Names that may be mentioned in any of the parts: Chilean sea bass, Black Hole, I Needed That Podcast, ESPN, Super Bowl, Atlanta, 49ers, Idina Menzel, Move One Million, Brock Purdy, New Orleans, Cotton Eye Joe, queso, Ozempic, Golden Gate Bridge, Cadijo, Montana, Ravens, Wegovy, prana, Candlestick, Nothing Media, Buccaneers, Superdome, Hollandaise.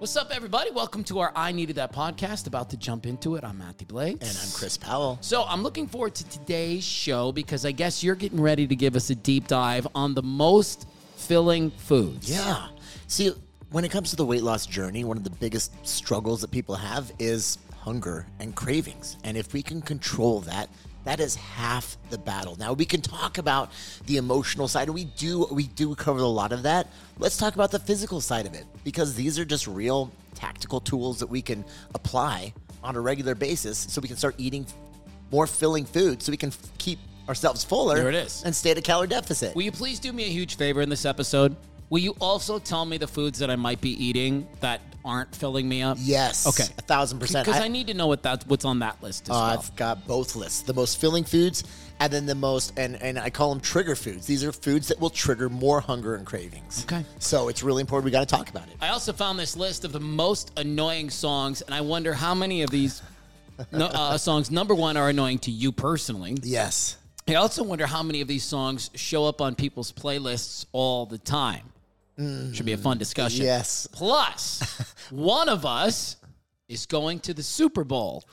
What's up, everybody? Welcome to our I Needed That Podcast. About to jump into it. I'm Matthew Blake. And I'm Chris Powell. So I'm looking forward to today's show because I guess you're getting ready to give us a deep dive on the most filling foods. Yeah. See, when it comes to the weight loss journey, one of the biggest struggles that people have is hunger and cravings. And if we can control that, that is half the battle. Now, we can talk about the emotional side, and we do cover a lot of that. Let's talk about the physical side of it, because these are just real tactical tools that we can apply on a regular basis so we can start eating more filling food so we can keep ourselves fuller. There it is. And stay at a calorie deficit. Will you please do me a huge favor in this episode? Will you also tell me the foods that I might be eating that aren't filling me up? Yes. Okay. 1,000%. Because I need to know what's on that list as well. I've got both lists. The most filling foods and then the most, and I call them trigger foods. These are foods that will trigger more hunger and cravings. Okay. So it's really important. We got to talk about it. I also found this list of the most annoying songs, and I wonder how many of these songs, number one, are annoying to you personally. Yes. I also wonder how many of these songs show up on people's playlists all the time. Should be a fun discussion. Yes. Plus, one of us is going to the Super Bowl.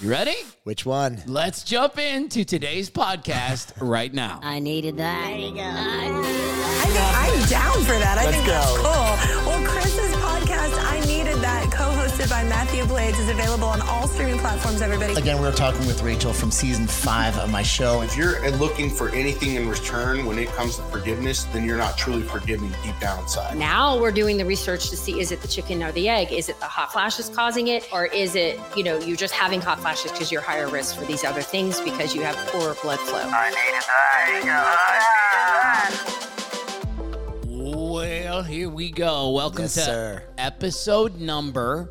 You ready? Which one? Let's jump into today's podcast right now. I needed that. There you go. I'm down for that. Let's go. That's cool. Well, Chris's podcast, I Needed That, co-hosted by Matthew Blades, is available on all streaming platforms, everybody. Again, we're talking with Rachel from season 5 of my show. If you're looking for anything in return when it comes to forgiveness, then you're not truly forgiving deep down inside. Now we're doing the research to see, is it the chicken or the egg? Is it the hot flashes causing it? Or is it, you're just having hot flashes? Because you're higher risk for these other things because you have poorer blood flow. Well, here we go. Welcome to episode number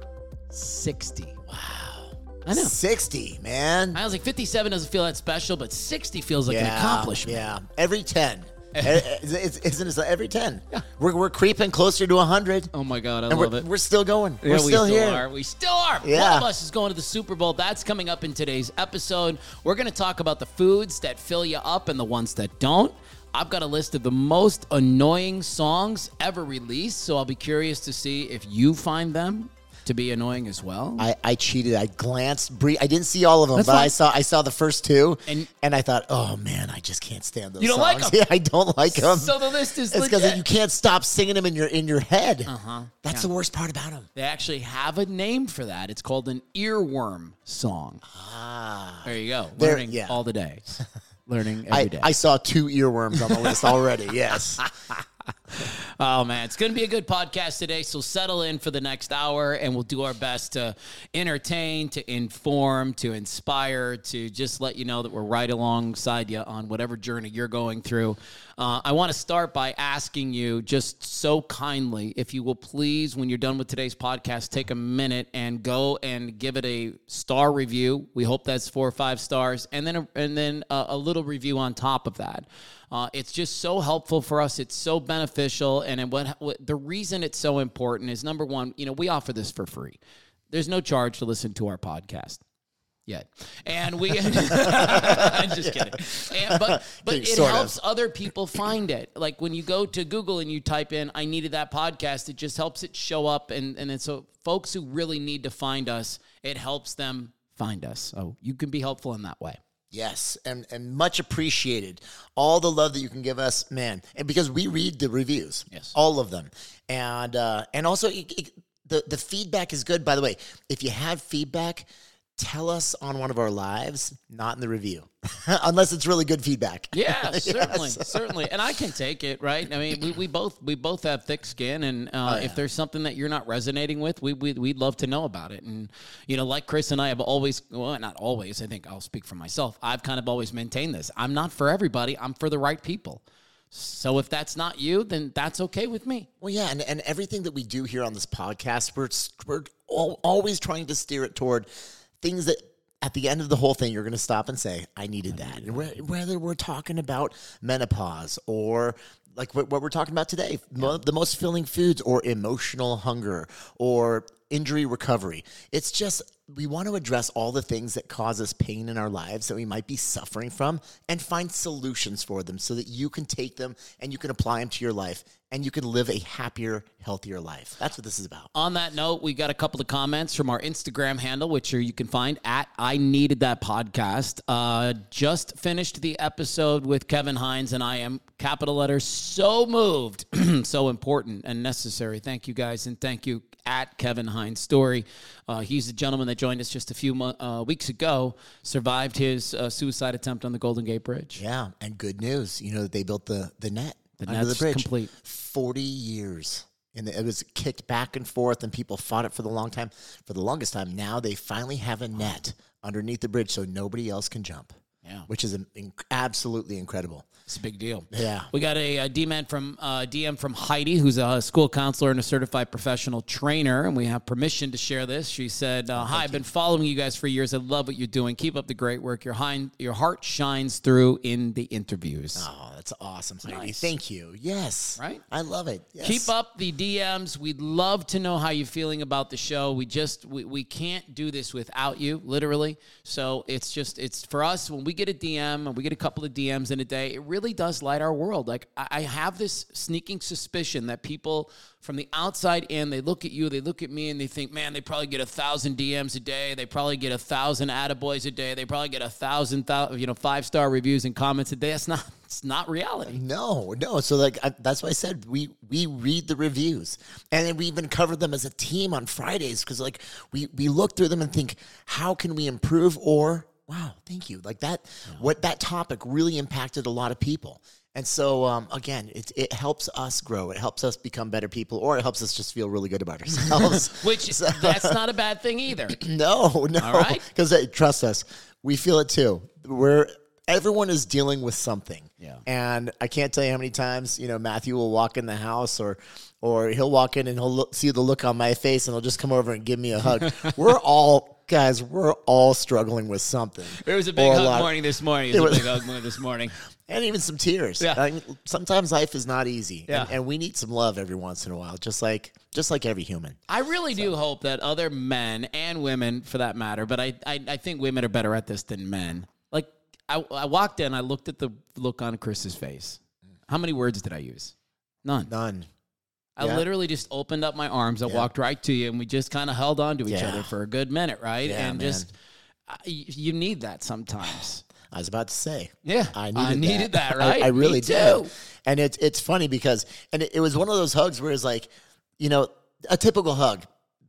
60. Wow. I know. 60, man. I was like, 57 doesn't feel that special, but 60 feels like an accomplishment. Yeah, every 10. Isn't it every 10? Yeah. We're creeping closer to 100. Oh, my God. I love it. We're still going. Yeah, we still are. Yeah. One of us is going to the Super Bowl. That's coming up in today's episode. We're going to talk about the foods that fill you up and the ones that don't. I've got a list of the most annoying songs ever released, so I'll be curious to see if you find them to be annoying as well. I cheated. I glanced. I didn't see all of them, I saw the first two, and I thought, oh man, I just can't stand those. You don't songs. Like them. Yeah, I don't like them. So the list is because you can't stop singing them in your head. That's the worst part about them. They actually have a name for that. It's called an earworm song. Ah, there you go. Learning all the day. Learning every day. I saw 2 earworms on the list already. Yes. Oh, man, it's going to be a good podcast today, so settle in for the next hour, and we'll do our best to entertain, to inform, to inspire, to just let you know that we're right alongside you on whatever journey you're going through. I want to start by asking you just so kindly, if you will please, when you're done with today's podcast, take a minute and go and give it a star review. We hope that's 4 or 5 stars, and then a little review on top of that. It's just so helpful for us. It's so beneficial. And what the reason it's so important is, number one, we offer this for free. There's no charge to listen to our podcast yet. And we, I'm just kidding. And, but it helps other people find it. Like when you go to Google and you type in, I needed that podcast, it just helps it show up. And so folks who really need to find us, it helps them find us. So you can be helpful in that way. Yes, and much appreciated. All the love that you can give us, man. And because we read the reviews, yes, all of them. And also, the feedback is good. By the way, if you have feedback, tell us on one of our lives, not in the review. Unless it's really good feedback. Yeah, certainly, certainly. And I can take it, right? I mean, we both have thick skin, and if there's something that you're not resonating with, we'd love to know about it. And, like Chris and I have always, well, not always, I think I'll speak for myself, I've kind of always maintained this. I'm not for everybody. I'm for the right people. So if that's not you, then that's okay with me. Well, yeah, and everything that we do here on this podcast, we're always trying to steer it toward things that, at the end of the whole thing, you're going to stop and say, I needed that. And whether we're talking about menopause or like what we're talking about today, the most filling foods or emotional hunger or injury recovery. It's just, we want to address all the things that cause us pain in our lives that we might be suffering from and find solutions for them so that you can take them and you can apply them to your life and you can live a happier, healthier life. That's what this is about. On that note, we got a couple of comments from our Instagram handle, which you can find at I Needed That Podcast. Just finished the episode with Kevin Hines, and I am, capital letters, so moved, so important and necessary. Thank you, guys, and thank you, at Kevin Hines Story. He's the gentleman that joined us just a few weeks ago, survived his suicide attempt on the Golden Gate Bridge. Yeah, and good news. You know, that they built the net under the bridge. Complete. 40 years. And it was kicked back and forth, and people fought it for the longest time. Now they finally have a net underneath the bridge so nobody else can jump. Yeah. Which is absolutely incredible. It's a big deal. Yeah. We got a DM from Heidi, who's a school counselor and a certified professional trainer, and we have permission to share this. She said, hi, I've been following you guys for years. I love what you're doing. Keep up the great work. Your heart shines through in the interviews. Oh, that's awesome, Heidi. Nice. Thank you. Yes. Right? I love it. Yes. Keep up the DMs. We'd love to know how you're feeling about the show. We can't do this without you, literally. So it's for us, when we get a DM, and we get a couple of DMs in a day, it really does light our world. Like, I have this sneaking suspicion that people from the outside in, they look at you, they look at me, and they think, man, they probably get 1,000 DMs a day. They probably get 1,000 attaboys a day. They probably get 1,000 five-star reviews and comments a day. It's not reality. No. So, like, that's why I said we read the reviews. And then we even cover them as a team on Fridays because, like, we look through them and think, how can we improve, or... wow, thank you. Like that, What that topic really impacted a lot of people. And so, again, it helps us grow. It helps us become better people, or it helps us just feel really good about ourselves. That's not a bad thing either. No. All right. Because trust us, we feel it too. Everyone is dealing with something. Yeah. And I can't tell you how many times, you know, Matthew will walk in the house or he'll walk in and he'll see the look on my face and he'll just come over and give me a hug. We're all struggling with something. It was a big hug morning this morning. And even some tears. Yeah. I mean, sometimes life is not easy. Yeah. And we need some love every once in a while, just like every human. I really do hope that other men and women, for that matter, but I think women are better at this than men. Like, I walked in, I looked at the look on Chris's face. How many words did I use? None. I literally just opened up my arms. I walked right to you, and we just kind of held on to each other for a good minute, right? Yeah, and man. You need that sometimes. I was about to say. Yeah, I needed that, right? I really do. And it's funny because, and it was one of those hugs where it's like, you know, a typical hug,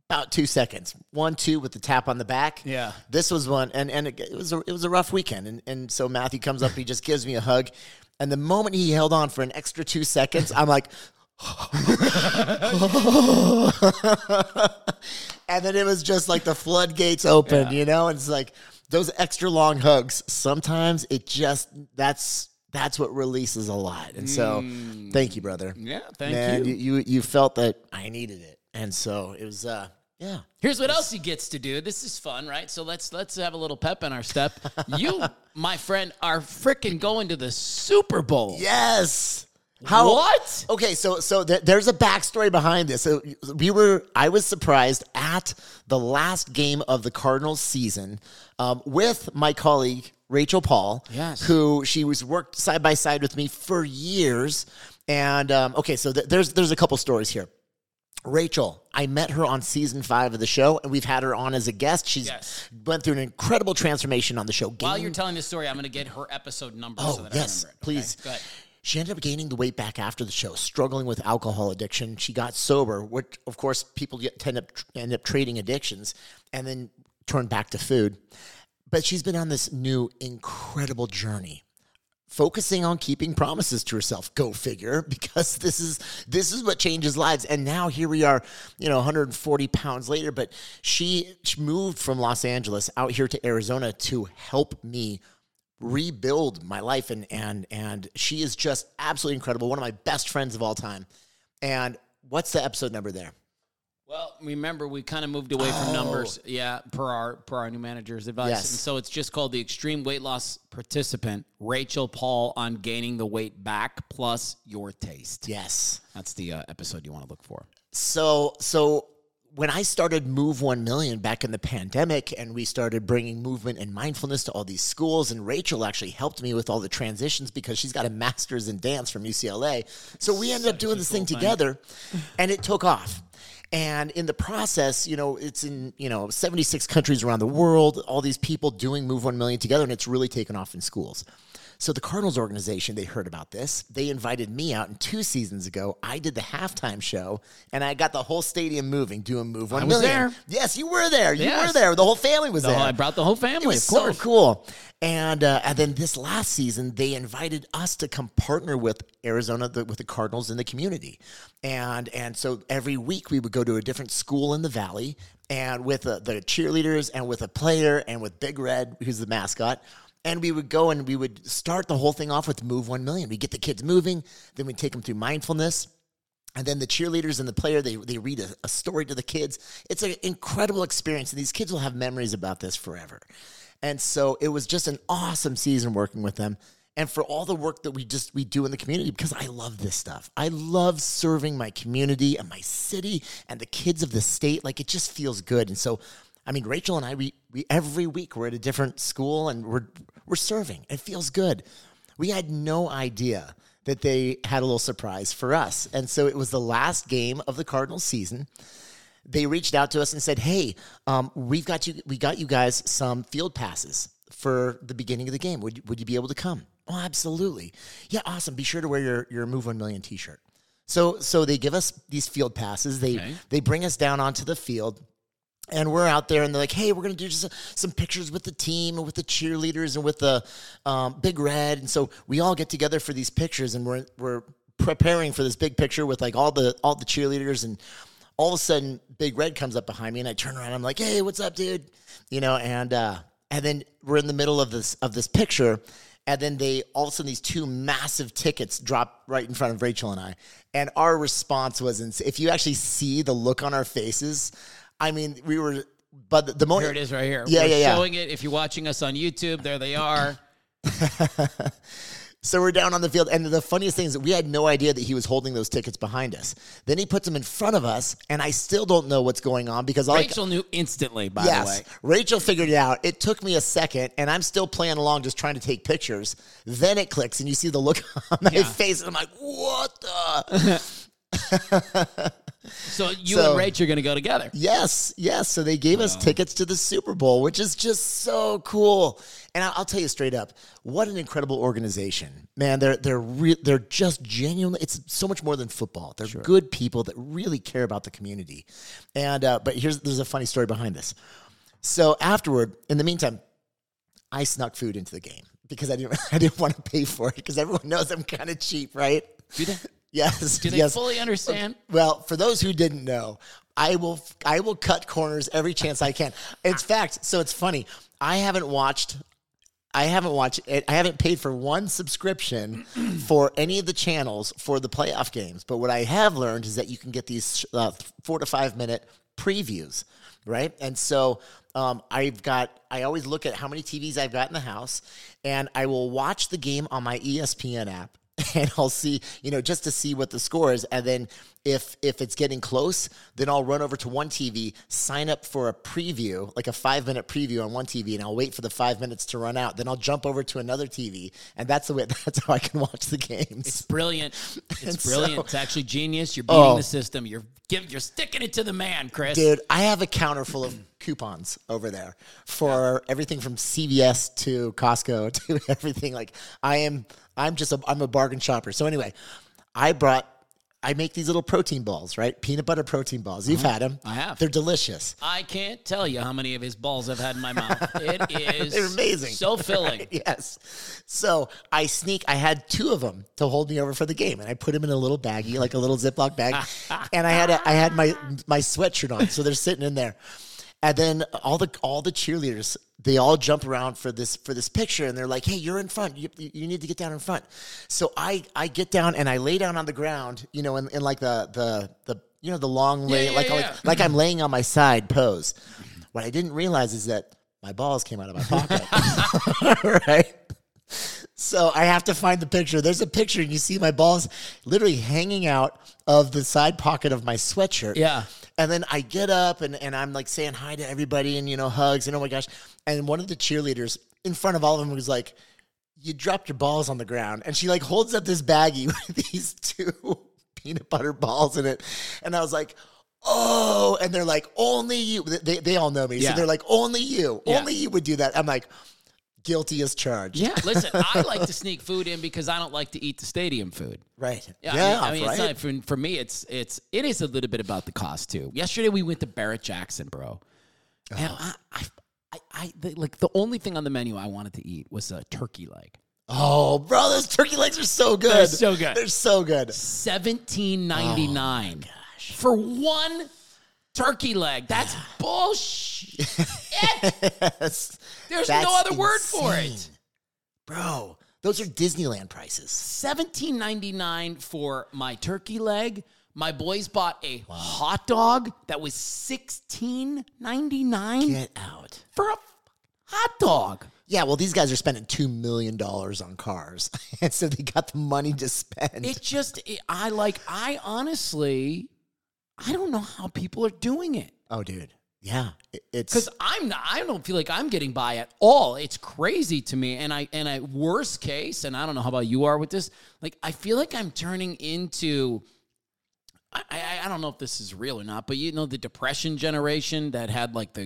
about 2 seconds. 1, 2 with the tap on the back. Yeah. This was one, and it was a rough weekend. And so Matthew comes up, he just gives me a hug. And the moment he held on for an extra 2 seconds, I'm like, and then it was just like the floodgates opened, you know? And it's like those extra long hugs, sometimes it just, that's what releases a lot. And so thank you, brother. Yeah, thank you. You felt that I needed it. And so it was, yeah. Here's what else he gets to do. This is fun, right? So let's have a little pep in our step. You, my friend, are freaking going to the Super Bowl. Yes. What? Okay, so there's a backstory behind this. So I was surprised at the last game of the Cardinals season with my colleague Rachel Paul, who she was worked side by side with me for years. And there's a couple stories here. Rachel, I met her on season 5 of the show, and we've had her on as a guest. She's went through an incredible transformation on the show. While you're telling this story, I'm going to get her episode number so that I remember it. Please. Okay, go ahead. She ended up gaining the weight back after the show, struggling with alcohol addiction. She got sober, which, of course, people end up trading addictions and then turn back to food. But she's been on this new incredible journey, focusing on keeping promises to herself. Go figure, because this is what changes lives. And now here we are, 140 pounds later. But she moved from Los Angeles out here to Arizona to help me rebuild my life, and she is just absolutely incredible. One of my best friends of all time. And what's the episode number there? Well, remember we kind of moved away from numbers, per our new manager's advice. Yes. And so it's just called the Extreme Weight Loss Participant, Rachel Paul on Gaining the Weight Back Plus Your Taste. Yes, that's the episode you want to look for. So when I started Move 1 Million back in the pandemic and we started bringing movement and mindfulness to all these schools, and Rachel actually helped me with all the transitions because she's got a master's in dance from UCLA. So we ended up doing this thing together and it took off. And in the process, you know, it's in, you know, 76 countries around the world, all these people doing Move 1 Million together, and it's really taken off in schools. So the Cardinals organization, they heard about this. They invited me out, and 2 seasons ago, I did the halftime show, and I got the whole stadium moving, doing Move 1 Million. I was there. Yes, you were there. You were there. The whole family was there. I brought the whole family. It was so cool. And then this last season, they invited us to come partner with Arizona, with the Cardinals in the community. And so every week, we would go to a different school in the Valley, and with the cheerleaders, and with a player, and with Big Red, who's the mascot. And we would go and we would start the whole thing off with Move 1 Million. We get the kids moving, then we take them through mindfulness. And then the cheerleaders and the player, they read a story to the kids. It's an incredible experience, and these kids will have memories about this forever. And so it was just an awesome season working with them. And for all the work that we do in the community, because I love this stuff. I love serving my community and my city and the kids of the state. Like, it just feels good. And so, I mean, Rachel and I, we every week we're at a different school and we're serving. It feels good. We had no idea that they had a little surprise for us. And so it was the last game of the Cardinals season. They reached out to us and said, hey, we got you guys some field passes for the beginning of the game. Would you be able to come? Oh, absolutely. Yeah, awesome. Be sure to wear your Move 1 Million t-shirt. So they give us these field passes. They bring us down onto the field. And we're out there, and they're like, hey, we're going to do just some pictures with the team and with the cheerleaders and with the Big Red. And so we all get together for these pictures, and we're preparing for this big picture with, like, all the cheerleaders. And all of a sudden, Big Red comes up behind me, and I turn around. And I'm like, hey, what's up, dude? You know, and then we're in the middle of this picture. And then all of a sudden, these 2 massive tickets drop right in front of Rachel and I. And our response was, if you actually see the look on our faces, I mean, we were, but the moment. Here it is right here. Yeah, we're showing it. If you're watching us on YouTube, there they are. So we're down on the field. And the funniest thing is that we had no idea that he was holding those tickets behind us. Then he puts them in front of us, and I still don't know what's going on because Rachel knew instantly, by the way. Rachel figured it out. It took me a second, and I'm still playing along just trying to take pictures. Then it clicks, and you see the look on my face, and I'm like, what the? So and Rach are going to go together. Yes. So they gave us tickets to the Super Bowl, which is just so cool. And I'll tell you straight up, what an incredible organization, man! They're just genuinely. It's so much more than football. They're good people that really care about the community. And but there's a funny story behind this. So afterward, in the meantime, I snuck food into the game because I didn't want to pay for it because everyone knows I'm kind of cheap, right? Do they? Yes. Do they fully understand? Well, for those who didn't know, I will cut corners every chance I can. In fact, so it's funny. I haven't paid for one subscription for any of the channels for the playoff games. But what I have learned is that you can get these 4 to 5 minute previews, right? And so I always look at how many TVs I've got in the house, and I will watch the game on my ESPN app. And I'll see, you know, just to see what the score is. And then if it's getting close, then I'll run over to one TV, sign up for a preview, like a 5-minute preview on one TV, and I'll wait for the 5 minutes to run out. Then I'll jump over to another TV, and that's how I can watch the games. It's brilliant. It's actually genius. You're beating the system. You're sticking it to the man, Chris. Dude, I have a counter full of coupons over there for everything from CVS to Costco to everything. Like I'm a bargain shopper. So anyway, I make these little protein balls, right? Peanut butter protein balls. You've had them. I have. They're delicious. I can't tell you how many of his balls I've had in my mouth. They're amazing. So filling. Right? Yes. So I had 2 of them to hold me over for the game, and I put them in a little baggie, like a little Ziploc bag, and I had my sweatshirt on, so they're sitting in there. And then all the cheerleaders, they all jump around for this picture, and they're like, "Hey, you're in front. You need to get down in front." So I get down and I lay down on the ground, you know, in like the you know the long lay, like I'm laying on my side pose. What I didn't realize is that my balls came out of my pocket, right? So I have to find the picture. There's a picture, and you see my balls literally hanging out of the side pocket of my sweatshirt. Yeah. And then I get up, and I'm like saying hi to everybody and, you know, hugs and oh my gosh. And one of the cheerleaders in front of all of them was like, "You dropped your balls on the ground." And she like holds up this baggie with these two peanut butter balls in it. And I was like, "Oh," and they're like, "Only you." They all know me. Yeah. So they're like, "Only you. Yeah. Only you would do that." I'm like, guilty as charged. Yeah, listen, I like to sneak food in because I don't like to eat the stadium food. Right. Yeah, I mean right? It's not, for me, it is a little bit about the cost, too. Yesterday, we went to Barrett-Jackson, bro. Oh. And the only thing on the menu I wanted to eat was a turkey leg. Oh, bro, those turkey legs are so good. They're so good. They're so good. $17.99 for one turkey leg. That's bullshit. Yes. There's no other word for it. Bro, those are Disneyland prices. $17.99 for my turkey leg. My boys bought a hot dog that was $16.99. Get out. For a hot dog. Yeah, well, these guys are spending $2 million on cars. And so they got the money to spend. I don't know how people are doing it. Oh, dude. Yeah. Because I don't feel like I'm getting by at all. It's crazy to me. And I worst case, and I don't know how about you are with this, like I feel like I'm turning into, I don't know if this is real or not, but you know the Depression generation that had like the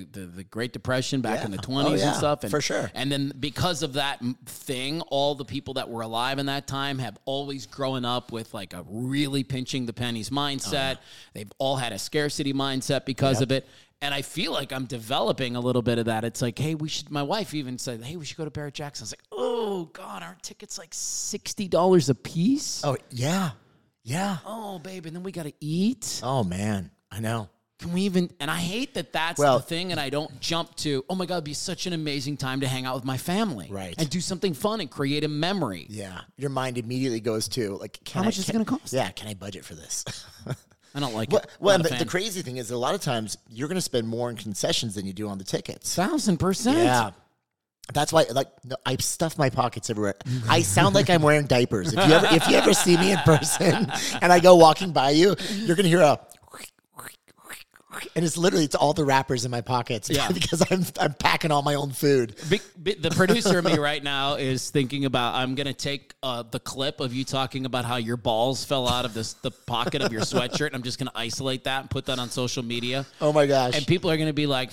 Great Depression back in the 20s and stuff. And, for sure. And then because of that thing, all the people that were alive in that time have always grown up with like a really pinching the pennies mindset. They've all had a scarcity mindset because of it. And I feel like I'm developing a little bit of that. It's like, hey, we should, my wife even said, "Hey, we should go to Barrett-Jackson." I was like, "Oh God, aren't tickets like $60 a piece?" Oh yeah. Yeah. Oh, babe, and then we got to eat. Oh, man. I know. Can we even... And I hate that's the thing, and I don't jump to, oh, my God, it'd be such an amazing time to hang out with my family. Right. And do something fun and create a memory. Yeah. Your mind immediately goes to, like... How much is it going to cost? Yeah, can I budget for this? I don't like it. Well, and the crazy thing is a lot of times you're going to spend more in concessions than you do on the tickets. 1,000%. Yeah. That's why, like, no, I stuff my pockets everywhere. I sound like I'm wearing diapers. If you ever see me in person and I go walking by you, you're gonna hear a, and it's all the wrappers in my pockets. Yeah. Because I'm packing all my own food. The producer of me right now is thinking about I'm gonna take the clip of you talking about how your balls fell out of the pocket of your sweatshirt. And I'm just gonna isolate that and put that on social media. Oh my gosh! And people are gonna be like,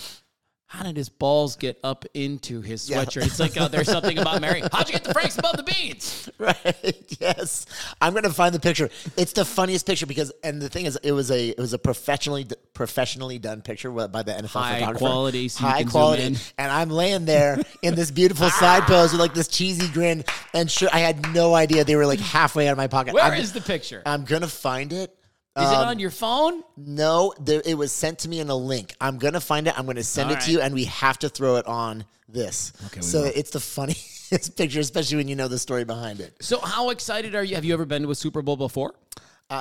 how did his balls get up into his sweatshirt? Yeah. It's like there's something about Mary. How'd you get the Franks above the beads? Right. Yes. I'm gonna find the picture. It's the funniest picture because, and the thing is, it was a professionally done picture by the NFL photographer. High quality. And I'm laying there in this beautiful side pose with like this cheesy grin, and sure, I had no idea they were like halfway out of my pocket. Where is the picture? I'm gonna find it. Is it on your phone? No, it was sent to me in a link. I'm going to find it. I'm going to send it to you, and we have to throw it on this. Okay, so it's the funniest picture, especially when you know the story behind it. So how excited are you? Have you ever been to a Super Bowl before?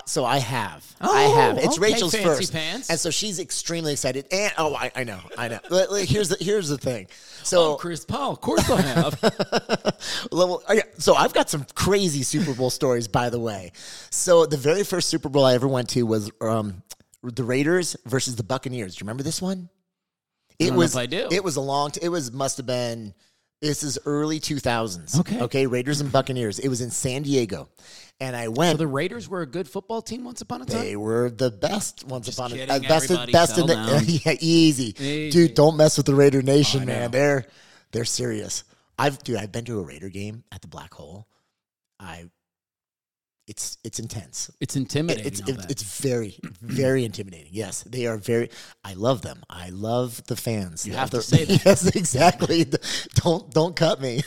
So I have. Oh, I have. It's Rachel's fancy first. Pants. And so she's extremely excited. And I know. Here's the thing. So Chris Powell, of course I have. So I've got some crazy Super Bowl stories, by the way. So the very first Super Bowl I ever went to was the Raiders versus the Buccaneers. Do you remember this one? This is early 2000s. Okay, Raiders and Buccaneers. It was in San Diego. And I went. So the Raiders were a good football team once upon a time? They were the best once upon a time. Best in the... Yeah, easy. Dude, don't mess with the Raider Nation, man. They're serious. I've been to a Raider game at the Black Hole. It's intense. It's intimidating. It's very, very intimidating. Yes, they are very. I love them. I love the fans. You have to say that. Yes, exactly. Don't cut me.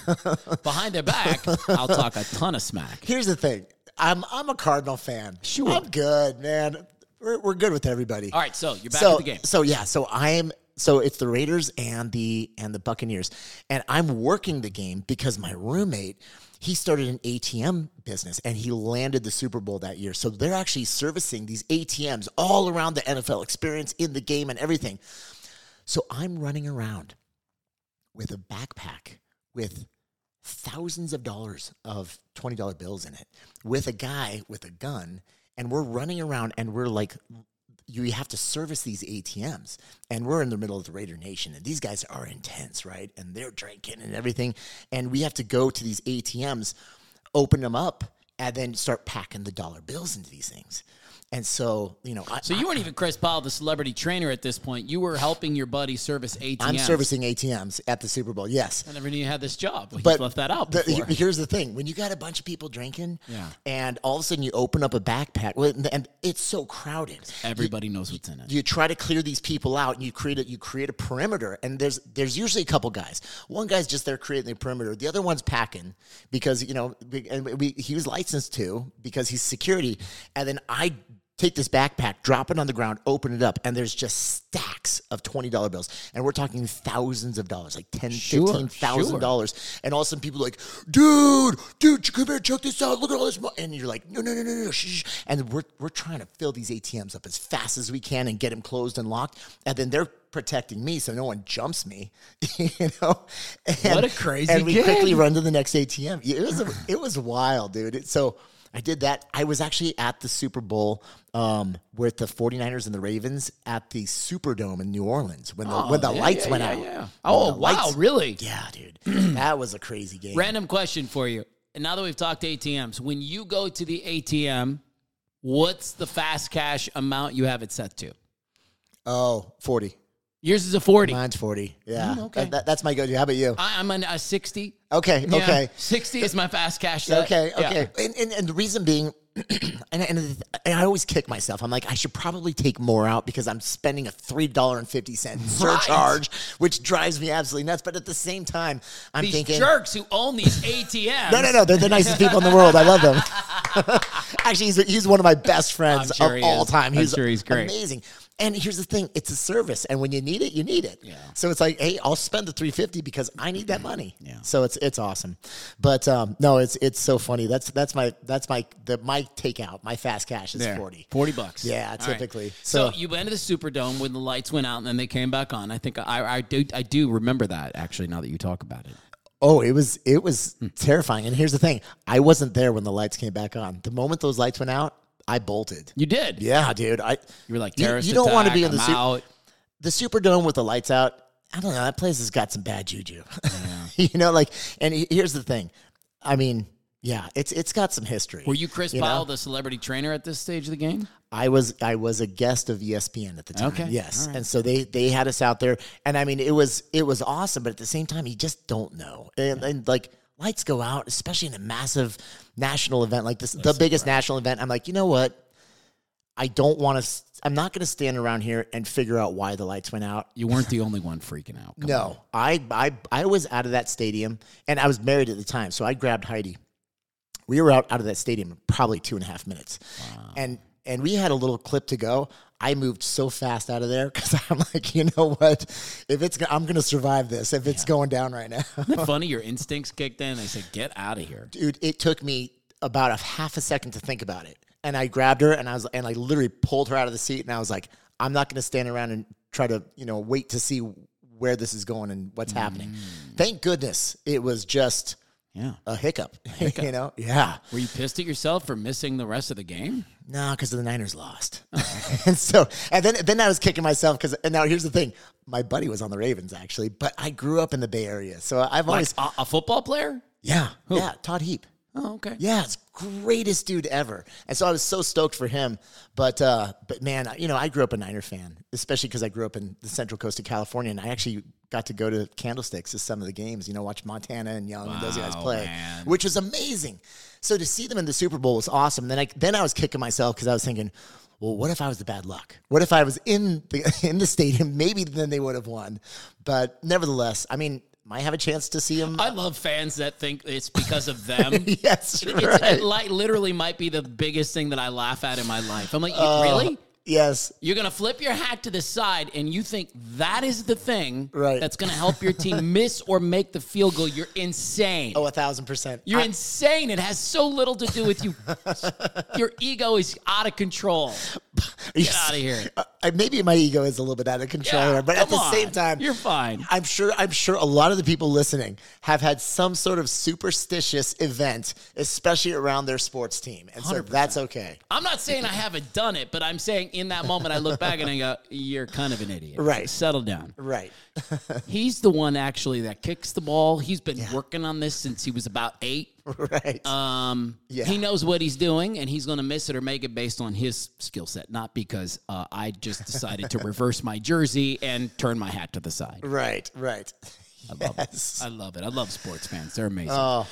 Behind their back, I'll talk a ton of smack. Here's the thing. I'm a Cardinal fan. Sure. I'm good, man. We're good with everybody. All right. So you're back at the game. So yeah. So it's the Raiders and the Buccaneers, and I'm working the game because my roommate. He started an ATM business, and he landed the Super Bowl that year. So they're actually servicing these ATMs all around the NFL experience in the game and everything. So I'm running around with a backpack with thousands of dollars of $20 bills in it with a guy with a gun. And we're running around and we're like, you have to service these ATMs. And we're in the middle of the Raider Nation. And these guys are intense, right? And they're drinking and everything. And we have to go to these ATMs, open them up, and then start packing the dollar bills into these things. And so, you know. So you weren't even Chris Powell, the celebrity trainer at this point. You were helping your buddy service ATMs. I'm servicing ATMs at the Super Bowl, yes. I never knew you had this job. But you left that out before. Here's the thing. When you got a bunch of people drinking, and all of a sudden you open up a backpack, and it's so crowded. Everybody knows what's in it. You try to clear these people out, and you create a perimeter. And there's usually a couple guys. One guy's just there creating the perimeter. The other one's packing because, you know, he was licensed to because he's security. And then I take this backpack, drop it on the ground, open it up, and there's just stacks of $20 bills. And we're talking thousands of dollars, like $10,000, $15,000. And all of a sudden people are like, dude, come here, check this out. Look at all this money. And you're like, no. Shh. And we're trying to fill these ATMs up as fast as we can and get them closed and locked. And then they're protecting me so no one jumps me, you know? And what a crazy game. And we quickly run to the next ATM. It was wild, dude. So I did that. I was actually at the Super Bowl with the 49ers and the Ravens at the Superdome in New Orleans when the lights went out. Yeah. Oh, wow, really? Yeah, dude. That was a crazy game. Random question for you. And now that we've talked ATMs, when you go to the ATM, what's the fast cash amount you have it set to? Oh, 40. Yours is a 40. Mine's 40. Yeah. Oh, okay. That's my go-to. How about you? I'm on a 60. Okay. Yeah, okay. 60 is my fast cash set. Okay. Okay. Yeah. And the reason being, and I always kick myself. I'm like, I should probably take more out because I'm spending a $3.50 surcharge, which drives me absolutely nuts. But at the same time, I'm thinking, these jerks who own these ATMs. No. They're the nicest people in the world. I love them. Actually, he's one of my best friends of all time. I'm sure he's great. Amazing. And here's the thing, it's a service, and when you need it, you need it. Yeah. So it's like, hey, I'll spend the $3.50 because I need that money. Yeah. So it's awesome, but no, it's so funny. That's my takeout. My fast cash is 40 bucks. Yeah, typically. Right. So you went to the Superdome when the lights went out, and then they came back on. I think I do remember that actually. Now that you talk about it. Oh, it was terrifying. And here's the thing, I wasn't there when the lights came back on. The moment those lights went out, I bolted. You did? Yeah, dude. You were like, terrorist you don't want to be in the Superdome with the lights out. I don't know. That place has got some bad juju. Yeah. You know, like, and here's the thing. I mean, yeah, it's got some history. Were you Chris Powell, the celebrity trainer at this stage of the game? I was a guest of ESPN at the time. Okay. Yes. Right. And so they had us out there. And I mean, it was awesome. But at the same time, you just don't know. And like, lights go out, especially in a massive national event like this, the biggest national event. I'm like, you know what? I'm not going to stand around here and figure out why the lights went out. You weren't the only one freaking out. No, I was out of that stadium, and I was married at the time, so I grabbed Heidi. We were out of that stadium in probably 2.5 minutes. Wow. And we had a little clip to go. I moved so fast out of there because I'm like, you know what? I'm going to survive this if it's going down right now. Isn't it funny? Your instincts kicked in. I said, get out of here. Dude, it took me about a half a second to think about it. And I grabbed her and I literally pulled her out of the seat. And I was like, I'm not going to stand around and try to, wait to see where this is going and what's happening. Thank goodness it was just a hiccup. Yeah. Were you pissed at yourself for missing the rest of the game? No, because the Niners lost. And so, and then I was kicking myself because, and now here's the thing. My buddy was on the Ravens, actually, but I grew up in the Bay Area. So I've always. A football player? Yeah. Who? Yeah, Todd Heap. Oh, okay. Yeah, it's greatest dude ever. And so I was so stoked for him. But man, I grew up a Niner fan, especially because I grew up in the Central Coast of California, and I actually got to go to Candlesticks to some of the games, watch Montana and Young and those guys play, man. Which was amazing. So to see them in the Super Bowl was awesome. Then I was kicking myself because I was thinking, well, what if I was the bad luck? What if I was in the stadium? Maybe then they would have won. But nevertheless, I mean, might have a chance to see them. I love fans that think it's because of them. Yes, right. It literally might be the biggest thing that I laugh at in my life. I'm like, really? Yes. You're going to flip your hat to the side and you think that is the thing that's going to help your team miss or make the field goal. You're insane. Oh, 1,000%. You're insane. It has so little to do with you. Your ego is out of control. Get out of here. Maybe my ego is a little bit out of control, but at the same time, you're fine. I'm sure a lot of the people listening have had some sort of superstitious event, especially around their sports team. And 100%. So that's okay. I'm not saying I haven't done it, but I'm saying in that moment, I look back and I go, you're kind of an idiot. Right. Settle down. Right. He's the one actually that kicks the ball. He's been working on this since he was about 8. Right. He knows what he's doing, and he's going to miss it or make it based on his skill set, not because I just decided to reverse my jersey and turn my hat to the side. Right, right. I love it. I love sports fans. They're amazing.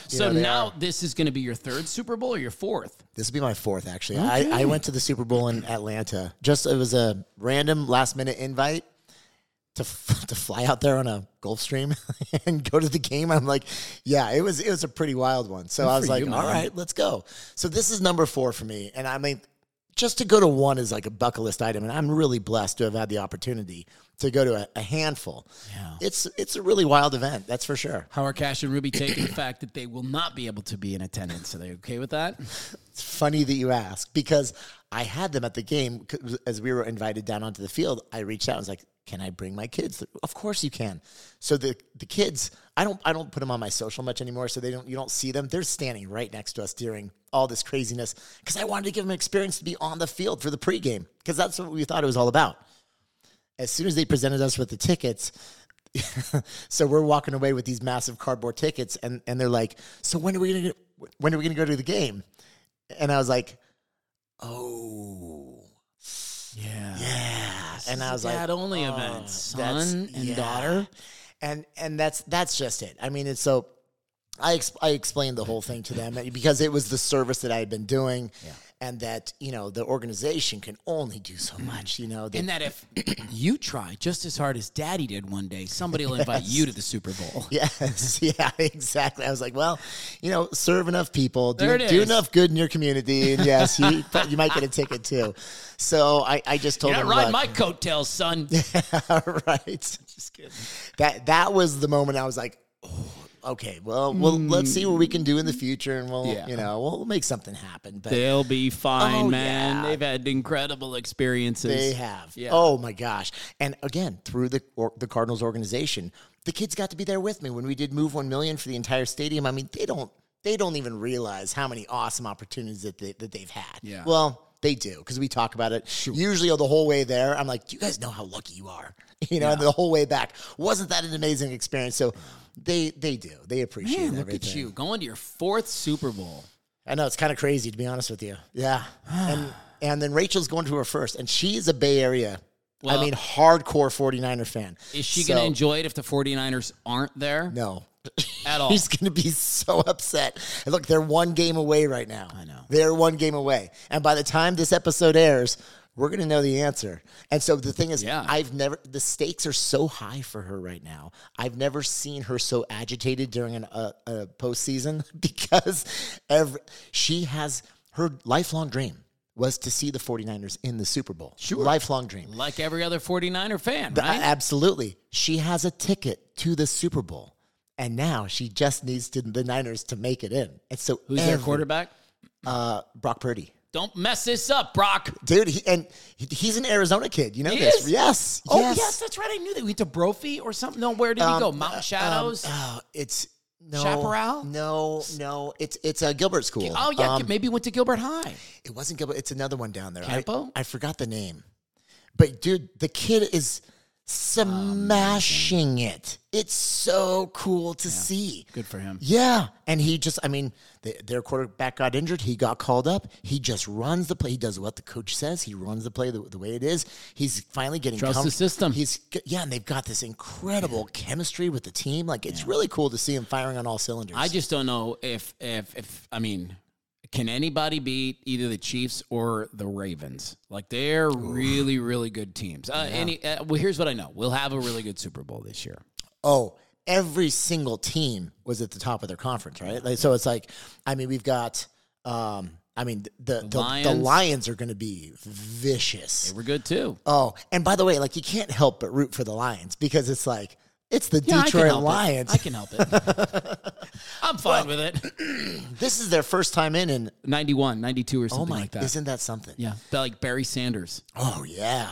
This is going to be your third Super Bowl or your fourth? This will be my fourth, actually. Okay. I went to the Super Bowl in Atlanta. It was a random last-minute invite to fly out there on a Gulfstream and go to the game. I'm like, it was a pretty wild one. So I was like, all right, let's go. So this is number 4 for me. And I mean, just to go to one is like a bucket list item. And I'm really blessed to have had the opportunity to go to a handful. Yeah. It's a really wild event. That's for sure. How are Cash and Ruby taking the fact that they will not be able to be in attendance? Are they okay with that? It's funny that you ask, because I had them at the game. As we were invited down onto the field, I reached out and was like, can I bring my kids? Of course you can. So the kids, I don't put them on my social much anymore, so you don't see them. They're standing right next to us during all this craziness, because I wanted to give them an experience to be on the field for the pregame, because that's what we thought it was all about. As soon as they presented us with the tickets, so we're walking away with these massive cardboard tickets, and they're like, so when are we gonna go to the game? And I was like, oh. Yeah. And I was like, dad-only event, son and daughter. And that's just it. I mean, it's so I explained the whole thing to them because it was the service that I had been doing, and that, the organization can only do so much, And that if you try just as hard as Daddy did one day, somebody will invite you to the Super Bowl. Yes, yeah, exactly. I was like, well, serve enough people, do enough good in your community, and yes, you might get a ticket too. So I just told them, ride my coattails, son. Yeah, right. Just kidding. That was the moment I was like, oh. Okay, well, let's see what we can do in the future, and we'll make something happen. But they'll be fine, man. Yeah. They've had incredible experiences. They have. Yeah. Oh my gosh! And again, through the Cardinals organization, the kids got to be there with me when we did Move 1 Million for the entire stadium. I mean, they don't even realize how many awesome opportunities that they've had. Yeah. Well, they do, because we talk about it. Sure. Usually the whole way there, I'm like, do you guys know how lucky you are? And the whole way back. Wasn't that an amazing experience? So they do. They appreciate everything. Look at you, going to your 4th Super Bowl. I know, it's kind of crazy, to be honest with you. Yeah. And then Rachel's going to her 1st, and she's a Bay Area, hardcore 49er fan. Is she going to enjoy it if the 49ers aren't there? No. At all. He's going to be so upset. And look, they're one game away right now. I know. They're one game away. And by the time this episode airs, we're going to know the answer. And so the thing is, the stakes are so high for her right now. I've never seen her so agitated during a postseason, because her lifelong dream was to see the 49ers in the Super Bowl. Sure. Lifelong dream. Like every other 49er fan, right? Absolutely. She has a ticket to the Super Bowl. And now she just needs the Niners to make it in. And so who's their quarterback? Brock Purdy. Don't mess this up, Brock. Dude, he's an Arizona kid. You know he this? Is? Yes. Oh, yes, that's right. I knew that. We went to Brophy or something. No, where did he go? Mountain Shadows? Chaparral? No. It's a Gilbert school. Oh, yeah. Maybe went to Gilbert High. It wasn't Gilbert. It's another one down there. Campo? I forgot the name. But, dude, the kid is smashing it. It's so cool to see. Good for him. Yeah. And he just, their quarterback got injured. He got called up. He just runs the play. He does what the coach says. He runs the play the way it is. He's finally getting comfortable. Trust the system. And they've got this incredible chemistry with the team. Like, it's really cool to see him firing on all cylinders. I just don't know if can anybody beat either the Chiefs or the Ravens? Like, they're really, really good teams. Here's what I know. We'll have a really good Super Bowl this year. Oh, every single team was at the top of their conference, right? Like, so it's like, we've got, the Lions. The Lions are going to be vicious. They were good, too. Oh, and by the way, like, you can't help but root for the Lions, because it's like, It's the Detroit Lions. I can help it. I'm fine with it. This is their first time in 91, 92 or something like that. Isn't that something? Yeah. They're like Barry Sanders. Oh, yeah.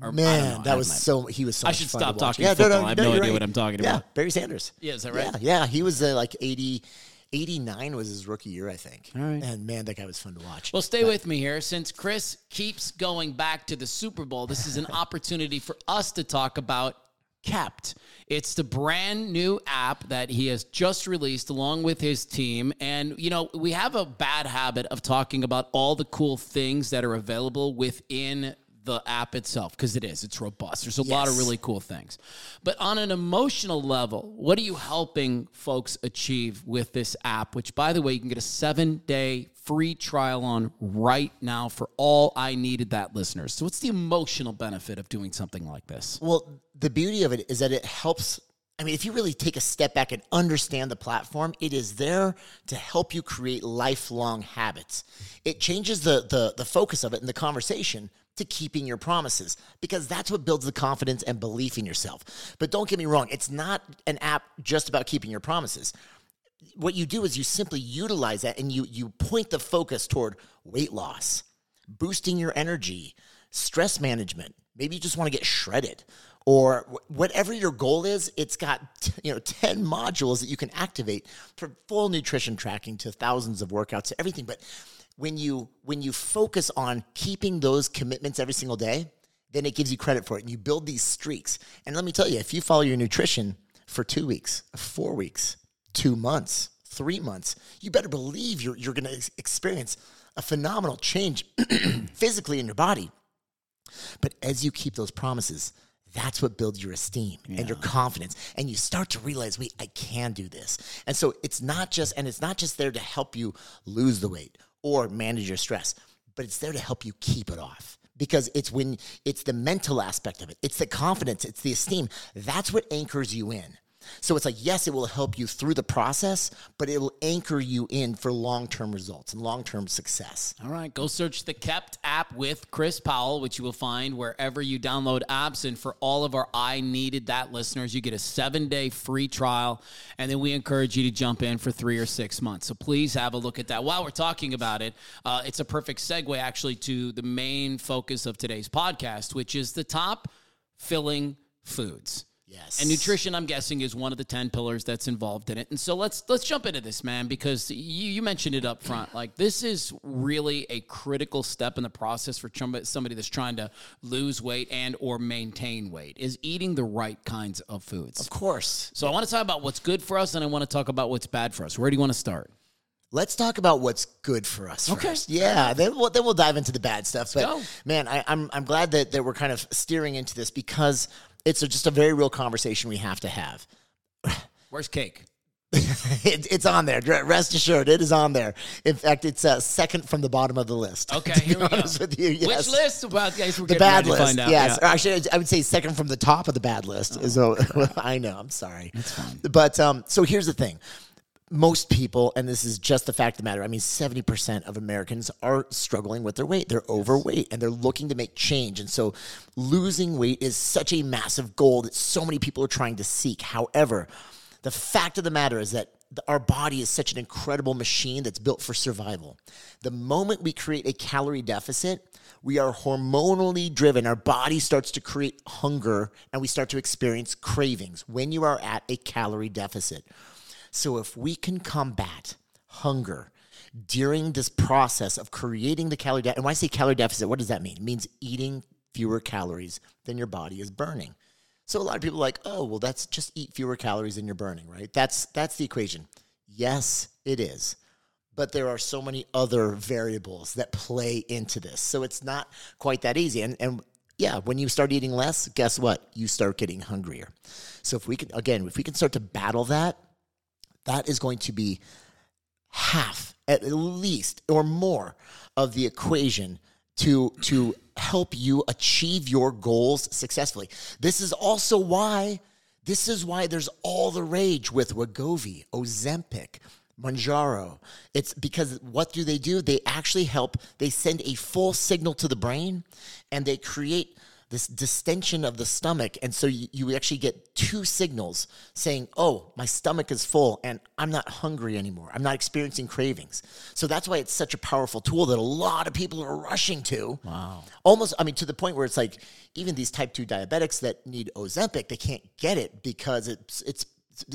Or, man, that was so, he was so much fun. I should stop talking football. No, I have no idea what I'm talking about. Yeah, Barry Sanders. Yeah, is that right? Yeah, he was like 89 was his rookie year, I think. All right. And, man, that guy was fun to watch. Well, stay with me here. Since Chris keeps going back to the Super Bowl, this is an opportunity for us to talk about Kept. It's the brand new app that he has just released along with his team. And, you know, we have a bad habit of talking about all the cool things that are available within the app itself, because it is. It's robust. There's a lot of really cool things. But on an emotional level, what are you helping folks achieve with this app? Which, by the way, you can get a 7-day free trial on right now for all I Needed That listeners. So what's the emotional benefit of doing something like this? Well, the beauty of it is that it helps. I mean, if you really take a step back and understand the platform, it is there to help you create lifelong habits. It changes the focus of it and the conversation to keeping your promises, because that's what builds the confidence and belief in yourself. But don't get me wrong, it's not an app just about keeping your promises. What you do is you simply utilize that, and you point the focus toward weight loss, boosting your energy, stress management. Maybe you just want to get shredded, or whatever your goal is. It's got 10 modules that you can activate, from full nutrition tracking to thousands of workouts to everything. But when you focus on keeping those commitments every single day, then it gives you credit for it, and you build these streaks. And let me tell you, if you follow your nutrition for 2 weeks, 4 weeks, 2 months, 3 months, you better believe you're going to experience a phenomenal change physically in your body. But as you keep those promises, that's what builds your esteem and your confidence. And you start to realize, wait, I can do this. And so it's not just there to help you lose the weight or manage your stress, but it's there to help you keep it off, because it's the mental aspect of it. It's the confidence. It's the esteem. That's what anchors you in. So it's like, yes, it will help you through the process, but it will anchor you in for long-term results and long-term success. All right, go search the Kept app with Chris Powell, which you will find wherever you download apps. And for all of our I Needed That listeners, you get a 7-day free trial, and then we encourage you to jump in for 3 or 6 months. So please have a look at that. While we're talking about it, it's a perfect segue, actually, to the main focus of today's podcast, which is the top filling foods. Yes. And nutrition, I'm guessing, is one of the 10 pillars that's involved in it. And so let's jump into this, man, because you mentioned it up front. Like, this is really a critical step in the process for somebody that's trying to lose weight and or maintain weight, is eating the right kinds of foods. Of course. So I want to talk about what's good for us, and I want to talk about what's bad for us. Where do you want to start? Let's talk about what's good for us first. Yeah, then we'll dive into the bad stuff. Let's go. Man, I'm glad that we're kind of steering into this, because it's just a very real conversation we have to have. Where's cake? It's on there. Rest assured, it is on there. In fact, it's second from the bottom of the list. Okay, here we go. With you, yes. Which list? Well, guys, we're the bad list. To find out. Yes, yeah. Or actually, I would say second from the top of the bad list. So I know. I'm sorry. That's fine. But so here's the thing. Most people, and this is just the fact of the matter, I mean, 70% of Americans are struggling with their weight. They're overweight, and they're looking to make change. And so losing weight is such a massive goal that so many people are trying to seek. However, the fact of the matter is that our body is such an incredible machine that's built for survival. The moment we create a calorie deficit, we are hormonally driven. Our body starts to create hunger, and we start to experience cravings when you are at a calorie deficit. So if we can combat hunger during this process of creating the calorie deficit, and when I say calorie deficit, what does that mean? It means eating fewer calories than your body is burning. So a lot of people are like, oh, well, that's just eat fewer calories than you're burning, right? That's the equation. Yes, it is. But there are so many other variables that play into this. So it's not quite that easy. And yeah, when you start eating less, guess what? You start getting hungrier. So if we can start to battle that, that is going to be half, at least, or more of the equation to help you achieve your goals successfully. This is why there's all the rage with Wegovy, Ozempic, Mounjaro. It's because what do? They actually help. They send a full signal to the brain, and they create this distension of the stomach. And so you actually get two signals saying, oh, my stomach is full and I'm not hungry anymore. I'm not experiencing cravings. So that's why it's such a powerful tool that a lot of people are rushing to. Wow. Almost, I mean, to the point where it's like even these type 2 diabetics that need Ozempic, they can't get it because it's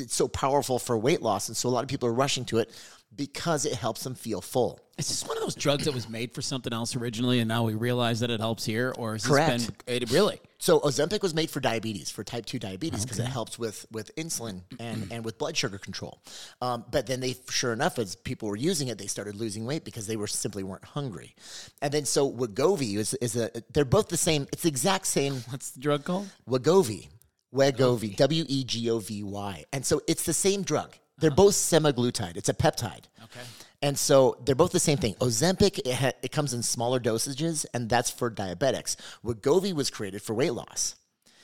so powerful for weight loss. And so a lot of people are rushing to it because it helps them feel full. Is this one of those drugs that was made for something else originally and now we realize that it helps here? Or is this been, it really? So Ozempic was made for diabetes, for type 2 diabetes, because it helps with insulin and with blood sugar control. But then they, sure enough, as people were using it, they started losing weight because they were simply weren't hungry. And then so Wegovy is they're both the same. It's the exact same. What's the drug called? Wegovy, W-E-G-O-V-Y. And so it's the same drug. They're both semaglutide. It's a peptide. Okay. And so they're both the same thing. Ozempic, it comes in smaller dosages, and that's for diabetics. Wegovy was created for weight loss.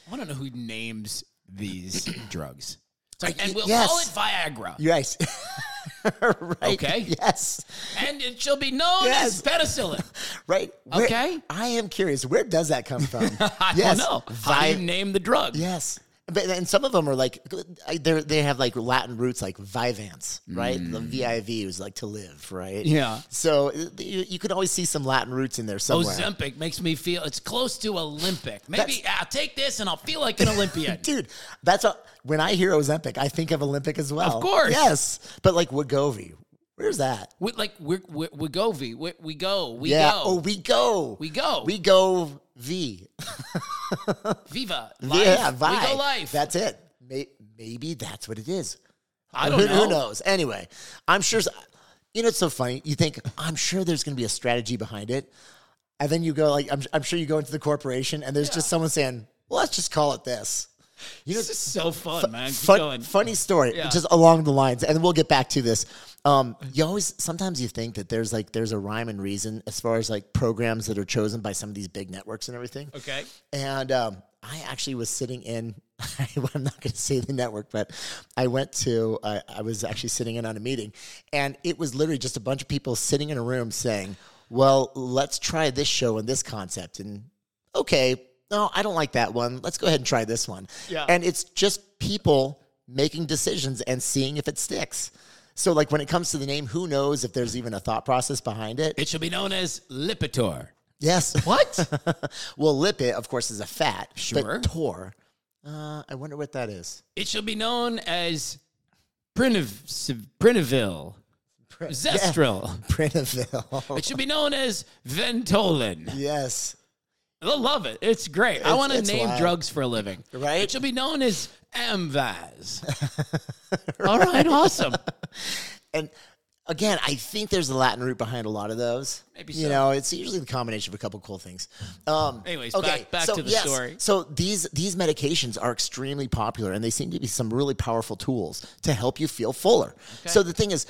I want to know who names these drugs. It's like, and we'll call it Viagra. Yes. Right. Okay. Yes. And it shall be known as penicillin. Right. Okay. I am curious. Where does that come from? I don't know. How do you name the drug? Yes. But, and some of them are like, they have like Latin roots, like Vivance, right? The V-I-V was like to live, right? Yeah. So you could always see some Latin roots in there somewhere. Ozempic makes me feel, it's close to Olympic. Maybe I'll take this and I'll feel like an Olympian. Dude, when I hear Ozempic, I think of Olympic as well. Of course. Yes. But like Wegovy. Where's that? We go. Oh, we go. We go V. Viva. Life. Yeah, Vi. We go life. That's it. Maybe that's what it is. I don't know. Who knows? Anyway, I'm sure. You know, it's so funny. You think, I'm sure there's going to be a strategy behind it. And then you go like, I'm sure you go into the corporation and there's just someone saying, well, let's just call it this. You know, this is so fun, man. Funny story, just along the lines, and we'll get back to this. Sometimes you think that there's a rhyme and reason as far as like programs that are chosen by some of these big networks and everything. Okay. And I actually was sitting in, I'm not going to say the network, but I was actually sitting in on a meeting, and it was literally just a bunch of people sitting in a room saying, well, let's try this show and this concept, and okay, no, I don't like that one. Let's go ahead and try this one. Yeah. And it's just people making decisions and seeing if it sticks. So, like, when it comes to the name, who knows if there's even a thought process behind it? It should be known as Lipitor. Yes. What? Well, lipid, of course, is a fat. Sure. But tor, I wonder what that is. It should be known as Prinavil. Zestril. Yeah. Prinavil. It should be known as Ventolin. Yes. They'll love it. It's great. I want to name drugs for a living. Right? It should be known as MVAZ. Right. All right. Awesome. And again, I think there's a Latin root behind a lot of those. Maybe so. You know, it's usually the combination of a couple cool things. Anyways, okay. back to the story. So these medications are extremely popular, and they seem to be some really powerful tools to help you feel fuller. Okay. So the thing is,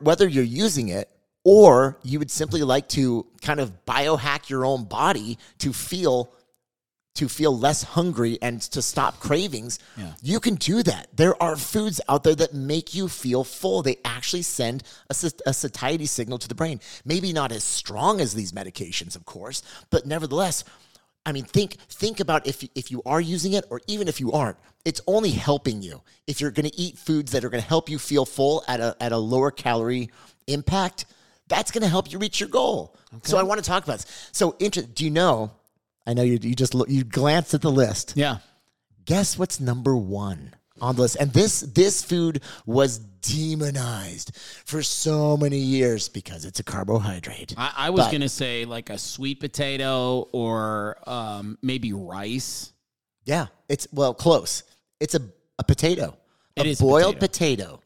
whether you're using it, or you would simply like to kind of biohack your own body to feel less hungry and to stop cravings, you can do that. There are foods out there that make you feel full. They actually send a satiety signal to the brain. Maybe not as strong as these medications, of course, but nevertheless, I mean, think about if you are using it or even if you aren't, it's only helping you. If you're going to eat foods that are going to help you feel full at a lower calorie impact, that's going to help you reach your goal. Okay. So I want to talk about this. So, do you know? I know you glanced at the list. Yeah. Guess what's number one on the list? And this food was demonized for so many years because it's a carbohydrate. I was going to say like a sweet potato or maybe rice. Yeah, it's close. It's a potato. It is boiled potato.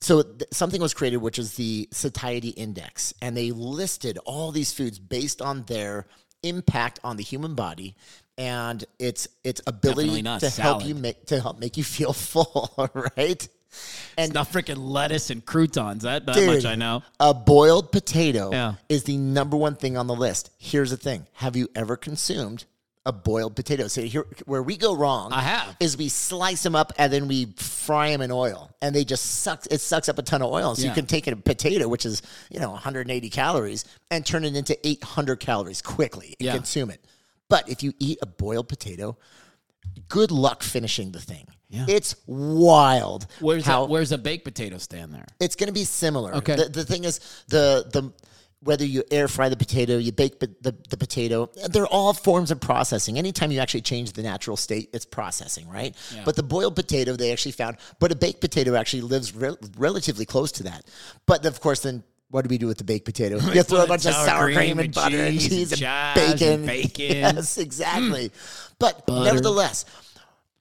So something was created, which is the satiety index, and they listed all these foods based on their impact on the human body and its ability to help you make you feel full, right? And it's not freaking lettuce and croutons. That much I know. A boiled potato is the number one thing on the list. Here's the thing: have you ever consumed a boiled potato? So here, where we go wrong, is we slice them up and then we fry them in oil, and they just sucks up a ton of oil. So you can take a potato, which is 180 calories, and turn it into 800 calories quickly and consume it. But if you eat a boiled potato, good luck finishing the thing. Yeah. It's wild. Where's a baked potato stand there? It's going to be similar. Okay. The thing is, the whether you air fry the potato, you bake the potato, they're all forms of processing. Anytime you actually change the natural state, it's processing, right? Yeah. But the boiled potato they actually found, but a baked potato actually lives relatively close to that. But of course, then what do we do with the baked potato? You throw a bunch of sour cream and butter and cheese and bacon. Yes, exactly. But nevertheless,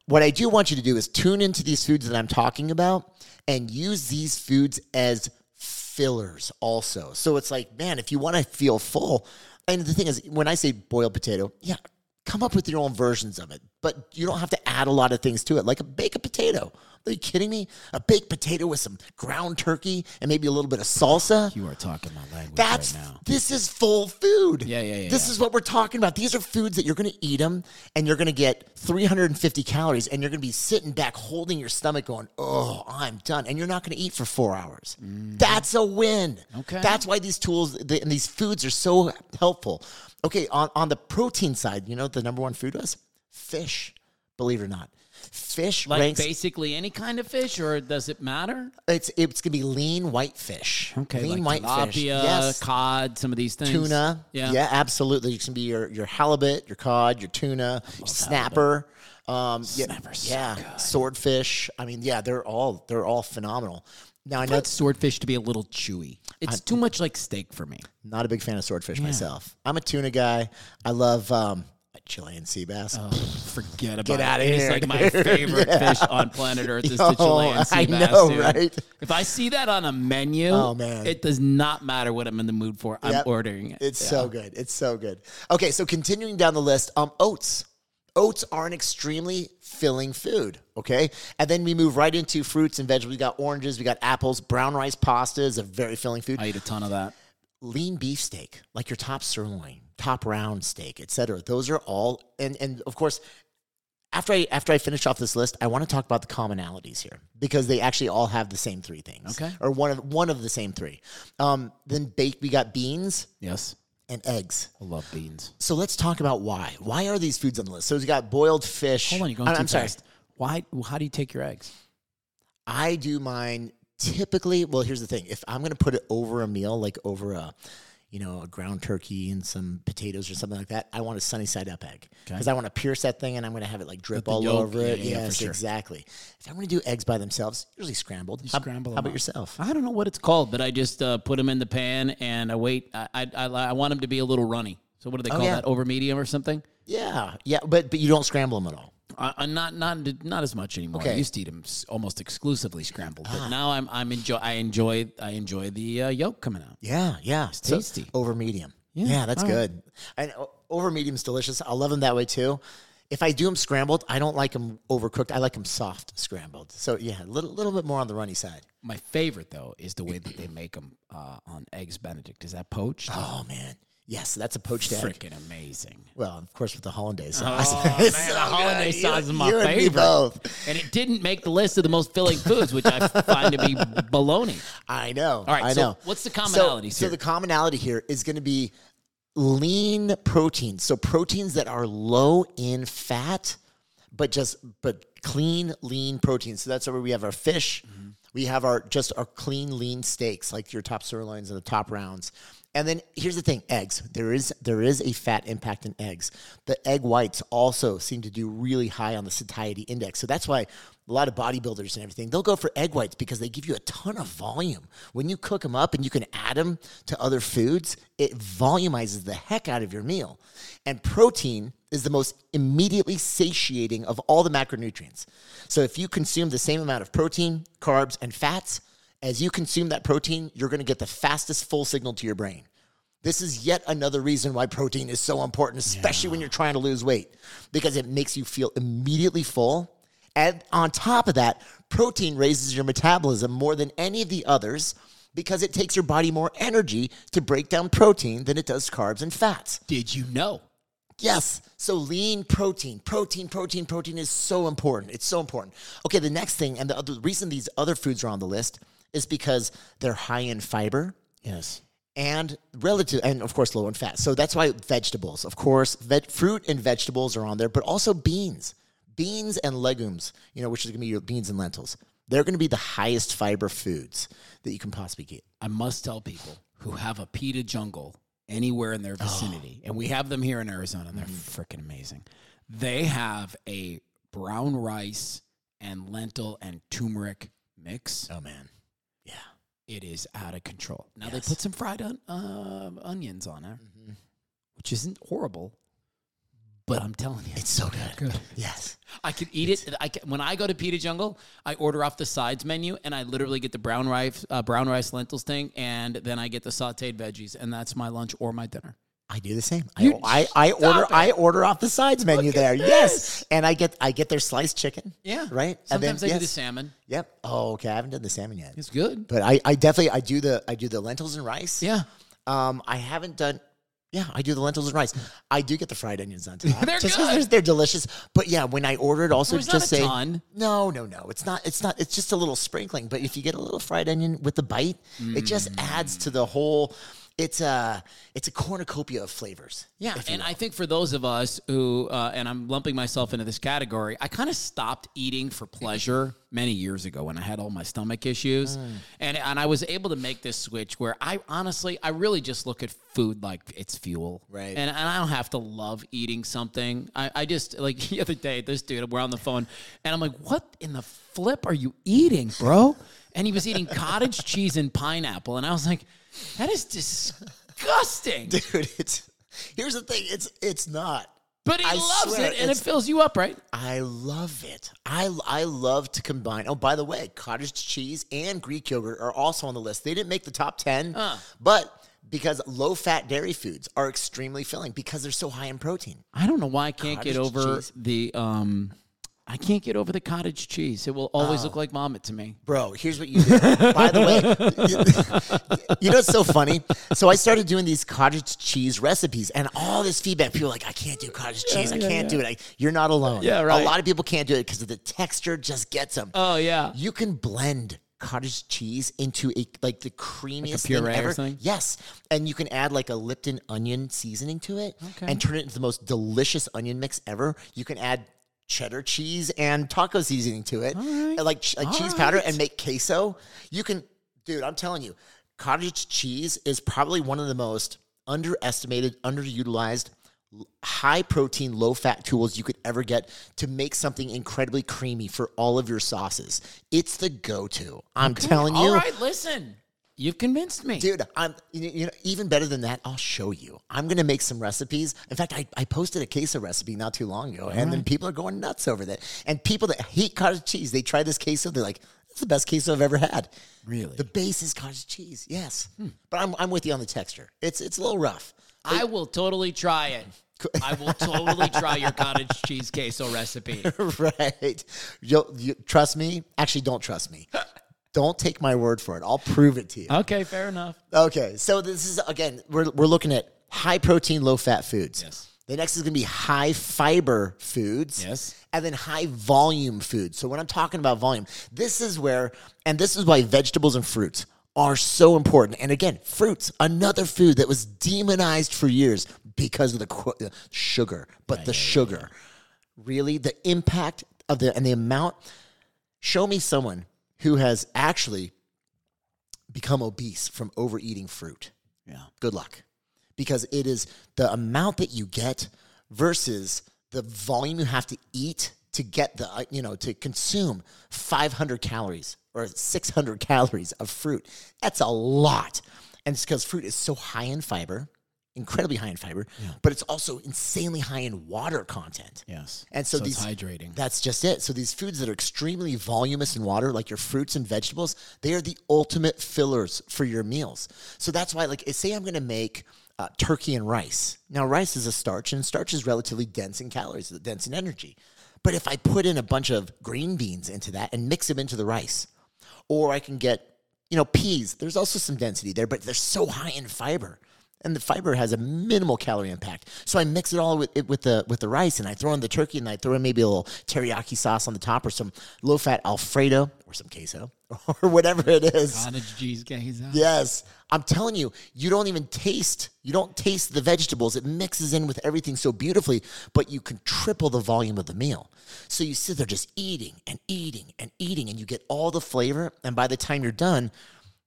what I do want you to do is tune into these foods that I'm talking about and use these foods as fillers also. So it's like, man, if you want to feel full, and the thing is, when I say boiled potato, yeah, come up with your own versions of it, but you don't have to add a lot of things to it. Like bake a potato. Are you kidding me? A baked potato with some ground turkey and maybe a little bit of salsa. You are talking my language right now. This is full food. Yeah. This is what we're talking about. These are foods that you're going to eat them, and you're going to get 350 calories, and you're going to be sitting back holding your stomach going, oh, I'm done. And you're not going to eat for 4 hours. Mm-hmm. That's a win. Okay. That's why these tools and these foods are so helpful. Okay, on the protein side, you know what the number one food was? Fish, believe it or not. Fish like ranks, basically any kind of fish, or does it matter? It's going to be lean white fish. Okay, lean like white fish. Yes. Cod, some of these things. Tuna. Yeah, absolutely. It can be your halibut, your cod, your tuna, your snapper. Snapper's so good. Swordfish. I mean, yeah, they're all phenomenal. Now I know swordfish to be a little chewy. It's too much like steak for me. Not a big fan of swordfish myself. I'm a tuna guy. I love Chilean sea bass. Oh, forget about it. Get out of here. It's like my favorite fish on planet Earth is the Chilean sea bass. I know, dude. Right? If I see that on a menu, it does not matter what I'm in the mood for. I'm ordering it. It's so good. It's so good. Okay, so continuing down the list, oats. Oats are an extremely filling food, okay? And then we move right into fruits and vegetables. We got oranges, we got apples, brown rice pasta is a very filling food. I eat a ton of that. Lean beef steak, like your top sirloin, top round steak, et cetera. Those are all, and of course, after I finish off this list, I want to talk about the commonalities here because they actually all have the same three things. Okay. Or one of the same three. Then baked, we got beans. Yes. And eggs. I love beans. So let's talk about why. Why are these foods on the list? So we got boiled fish. Hold on, you're going too fast. Why? How do you take your eggs? I do mine typically. Well, here's the thing: if I'm going to put it over a meal, like over a ground turkey and some potatoes or something like that, I want a sunny side up egg because I want to pierce that thing and I'm going to have it like drip all yolk over it. Yeah, yes, exactly. If I'm going to do eggs by themselves, usually scrambled. How about yourself? I don't know what it's called, but I just put them in the pan and I wait. I want them to be a little runny. So what do they call that? Over medium or something? Yeah. But you don't scramble them at all. Not as much anymore. Okay. I used to eat them almost exclusively scrambled, but now I enjoy the yolk coming out. Yeah, it's tasty. So, over medium. Yeah, that's good. Right. And over medium's delicious. I love them that way too. If I do them scrambled, I don't like them overcooked. I like them soft scrambled. So yeah, a little bit more on the runny side. My favorite though is the way that they make them on Eggs Benedict. Is that poached? Oh man. Yes, that's a poached egg. Freaking amazing. Well, of course, with the Hollandaise sauce. Oh, man, the Hollandaise sauce is my favorite. You and me both. And it didn't make the list of the most filling foods, which I find to be baloney. I know. All right, so what's the commonality here? So the commonality here is going to be lean proteins. So proteins that are low in fat, but clean, lean proteins. So that's where we have our fish. Mm-hmm. We have our clean, lean steaks, like your top sirloins and the top rounds. And then here's the thing, eggs. There is a fat impact in eggs. The egg whites also seem to do really high on the satiety index. So that's why a lot of bodybuilders and everything, they'll go for egg whites because they give you a ton of volume. When you cook them up and you can add them to other foods, it volumizes the heck out of your meal. And protein is the most immediately satiating of all the macronutrients. So if you consume the same amount of protein, carbs, and fats, as you consume that protein, you're going to get the fastest full signal to your brain. This is yet another reason why protein is so important, especially when you're trying to lose weight, because it makes you feel immediately full. And on top of that, protein raises your metabolism more than any of the others because it takes your body more energy to break down protein than it does carbs and fats. Did you know? Yes. So lean protein is so important. It's so important. Okay, the next thing, and the reason these other foods are on the list is because they're high in fiber. Yes. and relative, and of course low in fat. So that's why vegetables, of course, fruit and vegetables are on there, but also beans and legumes, which is going to be your beans and lentils. They're going to be the highest fiber foods that you can possibly get. I must tell people who have a Pita Jungle anywhere in their vicinity, and we have them here in Arizona, and they're freaking amazing. They have a brown rice and lentil and turmeric mix. Oh, man. Yeah. It is out of control. Now, They put some fried onions on it, which isn't horrible. But I'm telling you, it's so good. Yes. I could eat it. When I go to Pita Jungle, I order off the sides menu, and I literally get the brown rice lentils thing, and then I get the sautéed veggies, and that's my lunch or my dinner. I do the same. I order off the sides menu there. Yes. And I get their sliced chicken. Yeah. Right? Sometimes I do the salmon. Yep. Oh, okay. I haven't done the salmon yet. It's good. But I do the lentils and rice. Yeah. I do the lentils and rice. I do get the fried onions on top. They're just good. They're delicious. But yeah, when I order it, also just say ton. No. It's not. It's just a little sprinkling. But if you get a little fried onion with the bite, it just adds to the whole. It's a cornucopia of flavors. Yeah, and I think for those of us who, and I'm lumping myself into this category, I kind of stopped eating for pleasure many years ago when I had all my stomach issues. And I was able to make this switch where I really just look at food like it's fuel. Right. And I don't have to love eating something. I just, like the other day, this dude, we're on the phone, and I'm like, what in the flip are you eating, bro? And he was eating cottage cheese and pineapple, and I was like, that is disgusting, dude. Here's the thing. It's not. But he loves it, and it fills you up, right? I love it. I love to combine. Oh, by the way, cottage cheese and Greek yogurt are also on the list. They didn't make the top 10, but because low-fat dairy foods are extremely filling because they're so high in protein. I don't know why I can't get over I can't get over the cottage cheese. It will always look like vomit to me. Bro, here's what you do. By the way, you know what's so funny? So I started doing these cottage cheese recipes, and all this feedback, people are like, I can't do cottage cheese. I can't do it. You're not alone. Yeah, right. A lot of people can't do it because the texture just gets them. Oh, yeah. You can blend cottage cheese into the creamiest puree thing ever. Or something? Yes. And you can add a Lipton onion seasoning to it and turn it into the most delicious onion mix ever. You can add cheddar cheese and taco seasoning to it, cheese powder, and make queso. You can, dude, I'm telling you, cottage cheese is probably one of the most underestimated, underutilized, high-protein, low-fat tools you could ever get to make something incredibly creamy for all of your sauces. It's the go-to. I'm telling you. All right, listen. You've convinced me. Dude, even better than that, I'll show you. I'm going to make some recipes. In fact, I posted a queso recipe not too long ago, then people are going nuts over that. And people that hate cottage cheese, they try this queso, they're like, that's the best queso I've ever had. Really? The base is cottage cheese, yes. But I'm with you on the texture. It's a little rough. I will totally try it. I will totally try your cottage cheese queso recipe. Right. You trust me? Actually, don't trust me. Don't take my word for it. I'll prove it to you. Okay, fair enough. Okay, so this is, again, we're looking at high-protein, low-fat foods. Yes. The next is going to be high-fiber foods. Yes. And then high-volume foods. So when I'm talking about volume, this is why vegetables and fruits are so important. And again, fruits, another food that was demonized for years because of the sugar. But sugar, really, the impact of and the amount. Show me someone who has actually become obese from overeating fruit. Yeah. Good luck. Because it is the amount that you get versus the volume you have to eat to get to consume 500 calories or 600 calories of fruit. That's a lot. And it's because fruit is so high in fiber, incredibly high in fiber, but it's also insanely high in water content. Yes. And so it's hydrating. That's just it. So these foods that are extremely voluminous in water, like your fruits and vegetables, they are the ultimate fillers for your meals. So that's why, say I'm going to make turkey and rice. Now, rice is a starch, and starch is relatively dense in calories, dense in energy. But if I put in a bunch of green beans into that and mix them into the rice, or I can get, peas. There's also some density there, but they're so high in fiber. And the fiber has a minimal calorie impact. So I mix it all with the rice, and I throw in the turkey, and I throw in maybe a little teriyaki sauce on the top, or some low-fat Alfredo, or some queso, or whatever it is. Cottage cheese queso. Yes. I'm telling you, you don't taste the vegetables. It mixes in with everything so beautifully, but you can triple the volume of the meal. So you sit there just eating and eating and eating, and you get all the flavor. And by the time you're done,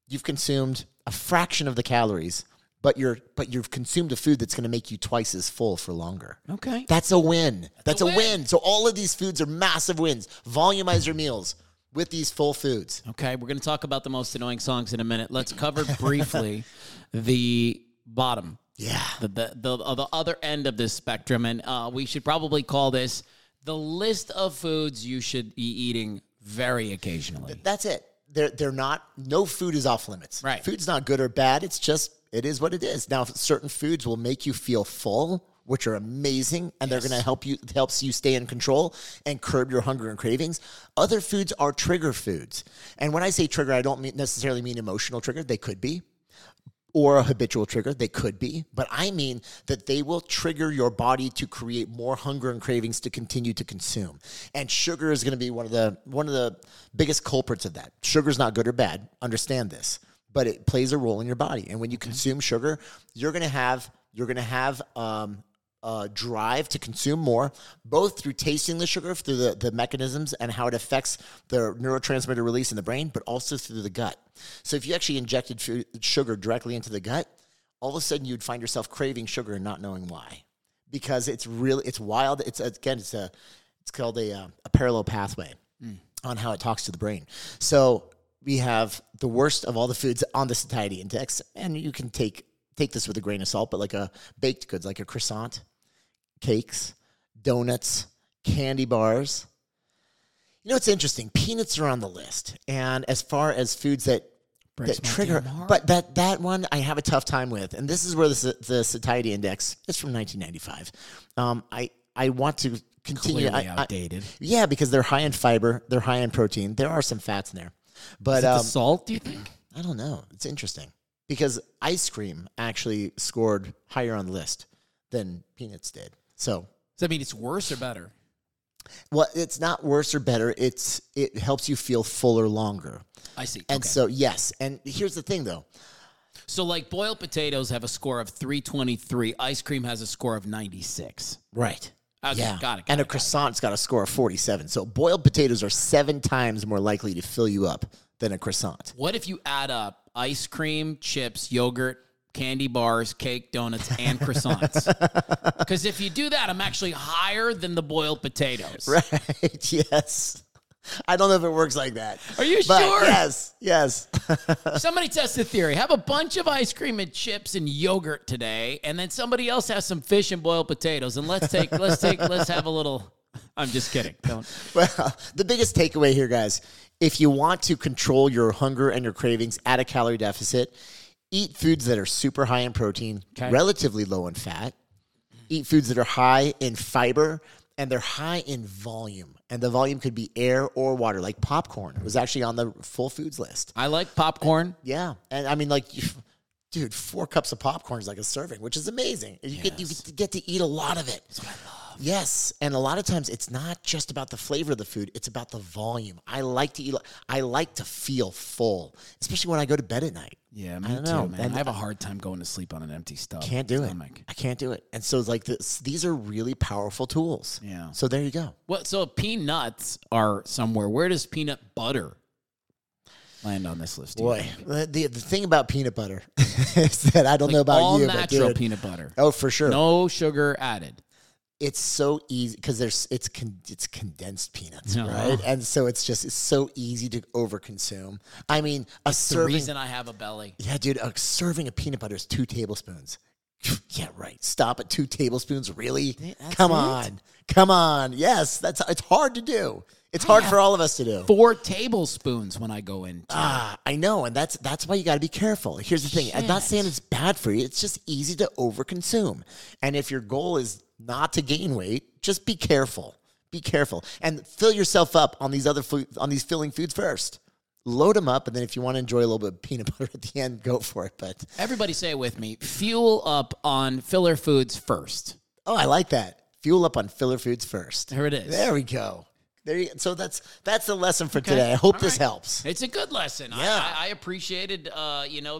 you've consumed a fraction of the calories, but you've consumed a food that's going to make you twice as full for longer. Okay. That's a win. That's a win. So all of these foods are massive wins. Volumize your meals with these full foods. Okay, we're going to talk about the most annoying songs in a minute. Let's cover briefly the bottom. Yeah. The other end of this spectrum. And we should probably call this the list of foods you should be eating very occasionally. That's it. No food is off limits. Right. Food's not good or bad. It's just, it is what it is. Now, certain foods will make you feel full, which are amazing, and they're going to help you stay in control and curb your hunger and cravings. Other foods are trigger foods. And when I say trigger, I don't necessarily mean emotional trigger. They could be. Or a habitual trigger. They could be. But I mean that they will trigger your body to create more hunger and cravings to continue to consume. And sugar is going to be one of the biggest culprits of that. Sugar's not good or bad. Understand this. But it plays a role in your body. And when you consume sugar, you're going to have drive to consume more, both through tasting the sugar, through the mechanisms and how it affects the neurotransmitter release in the brain, but also through the gut. So if you actually injected sugar directly into the gut, all of a sudden you'd find yourself craving sugar and not knowing why, because it's wild. It's called a parallel pathway on how it talks to the brain. So we have the worst of all the foods on the satiety index, and you can take this with a grain of salt, but like a baked goods, like a croissant, cakes, donuts, candy bars. You know, it's interesting. Peanuts are on the list. And as far as foods that trigger, but that one I have a tough time with. And this is where the satiety index, it's from 1995. I want to continue. Clearly outdated. Yeah, because they're high in fiber. They're high in protein. There are some fats in there. But, is it the salt, do you think? I don't know. It's interesting. Because ice cream actually scored higher on the list than peanuts did. So does that mean it's worse or better? Well, it's not worse or better. It helps you feel fuller longer. I see. And so, yes. And here's the thing, though. So, like, boiled potatoes have a score of 323. Ice cream has a score of 96. Right. Okay, yeah. Got it. And a croissant's got a score of 47. So boiled potatoes are 7 times more likely to fill you up than a croissant. What if you add up ice cream, chips, yogurt, candy bars, cake, donuts, and croissants? Because if you do that, I'm actually higher than the boiled potatoes. Right, yes. I don't know if it works like that. Are you sure? Yes. Somebody test the theory. Have a bunch of ice cream and chips and yogurt today, and then somebody else has some fish and boiled potatoes. And let's have a little. I'm just kidding. Don't. Well, the biggest takeaway here, guys, if you want to control your hunger and your cravings at a calorie deficit, eat foods that are super high in protein, relatively low in fat. Eat foods that are high in fiber, and they're high in volume. And the volume could be air or water, like popcorn. It was actually on the full foods list. I like popcorn. Yeah. And I mean, like, dude, 4 cups of popcorn is like a serving, which is amazing. You get to eat a lot of it. That's what I love. Yes, and a lot of times it's not just about the flavor of the food, it's about the volume. I like to eat, I like to feel full, especially when I go to bed at night. Yeah, me too, man. I have a hard time going to sleep on an empty stomach. I can't do it. And so it's like these are really powerful tools. Yeah. So there you go. Well, so peanuts are somewhere. Where does peanut butter land on this list? Boy, the thing about peanut butter is that I don't know about all you, but natural peanut butter. Oh, for sure. No sugar added. It's so easy because it's condensed peanuts, right? And so it's so easy to overconsume. I mean, the reason I have a belly. Yeah, dude, a serving of peanut butter is 2 tablespoons. Yeah, right. Stop at 2 tablespoons, really? That's Come on. Yes, it's hard to do. It's hard for all of us to do. 4 tablespoons when I go in. I know, and that's why you got to be careful. Here's the thing. I'm not saying it's bad for you. It's just easy to overconsume. And if your goal is not to gain weight, just be careful. Be careful. And fill yourself up on these on these filling foods first. Load them up, and then if you want to enjoy a little bit of peanut butter at the end, go for it. But everybody say it with me. Fuel up on filler foods first. Oh, I like that. Fuel up on filler foods first. There it is. There we go. There you go. So that's the lesson for today. I hope this helps. It's a good lesson. Yeah. I appreciated,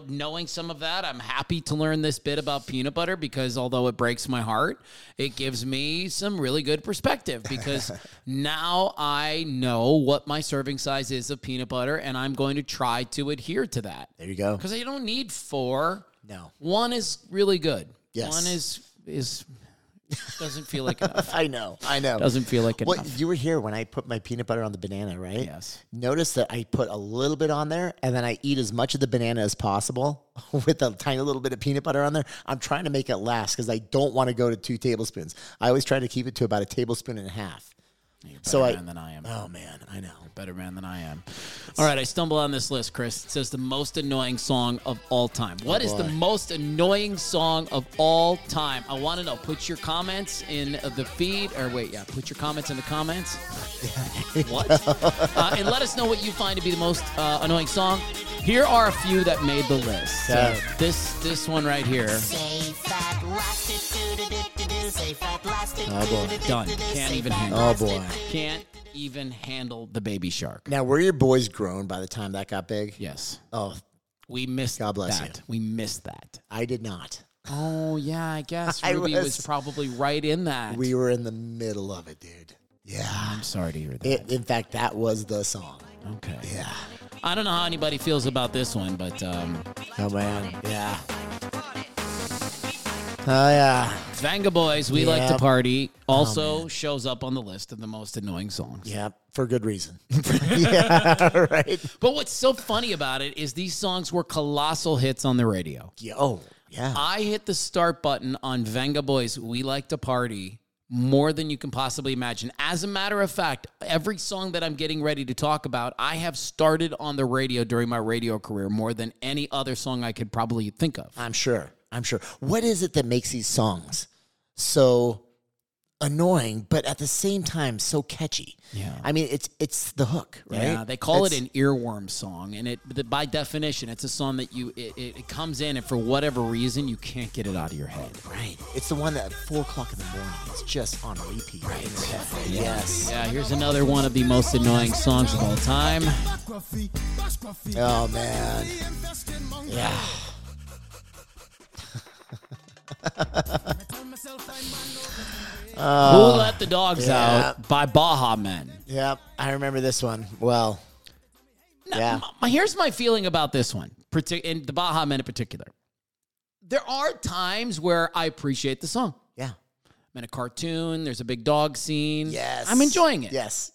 knowing some of that. I'm happy to learn this bit about peanut butter because although it breaks my heart, it gives me some really good perspective because now I know what my serving size is of peanut butter, and I'm going to try to adhere to that. There you go. Because I don't need four. No. One is really good. Yes. One is doesn't feel like enough. I know. Doesn't feel like enough. Well, you were here when I put my peanut butter on the banana, right? Yes. Notice that I put a little bit on there, and then I eat as much of the banana as possible with a tiny little bit of peanut butter on there. I'm trying to make it last because I don't want to go to 2 tablespoons. I always try to keep it to about 1.5 tablespoons. You're a better man than I am. Oh, man, I know. You're a better man than I am. All right, I stumbled on this list, Chris. It says the most annoying song of all time. What is the most annoying song of all time? I want to know. Put your comments in the feed. Or wait, yeah, put your comments in the comments. What? And let us know what you find to be the most annoying song. Here are a few that made the list. This one right here. Oh, boy. Done. Can't even handle it. Oh, boy. Can't even handle the Baby Shark. Now, were your boys grown by the time that got big? Yes. Oh. We missed that. God bless you. We missed that. I did not. Oh, yeah, I guess. Ruby was probably right in that. We were in the middle of it, dude. Yeah. I'm sorry to hear that. In fact, that was the song. Okay. Yeah. I don't know how anybody feels about this one, but... oh, man. Yeah. Oh, yeah. Vengaboys, We Like to Party, also shows up on the list of the most annoying songs. Yeah, for good reason. Yeah, right. But what's so funny about it is these songs were colossal hits on the radio. Yeah. Oh, yeah. I hit the start button on Vengaboys, We Like to Party, more than you can possibly imagine. As a matter of fact, every song that I'm getting ready to talk about, I have started on the radio during my radio career more than any other song I could probably think of. I'm sure. What is it that makes these songs so annoying, but at the same time so catchy? Yeah, I mean it's the hook, right? Yeah, they call it an earworm song, and by definition, it's a song that it comes in, and for whatever reason, you can't get it out of your head. Right. It's the one that at 4:00 in the morning, it's just on repeat. Right. Yeah. Yes. Yeah. Here's another one of the most annoying songs of all time. Oh man. Yeah. Who Let the Dogs Out by Baha Men. Yep, I remember this one. Well, here's my feeling about this one, and the Baha Men in particular. There are times where I appreciate the song. Yeah. I'm in a cartoon. There's a big dog scene. Yes. I'm enjoying it. Yes,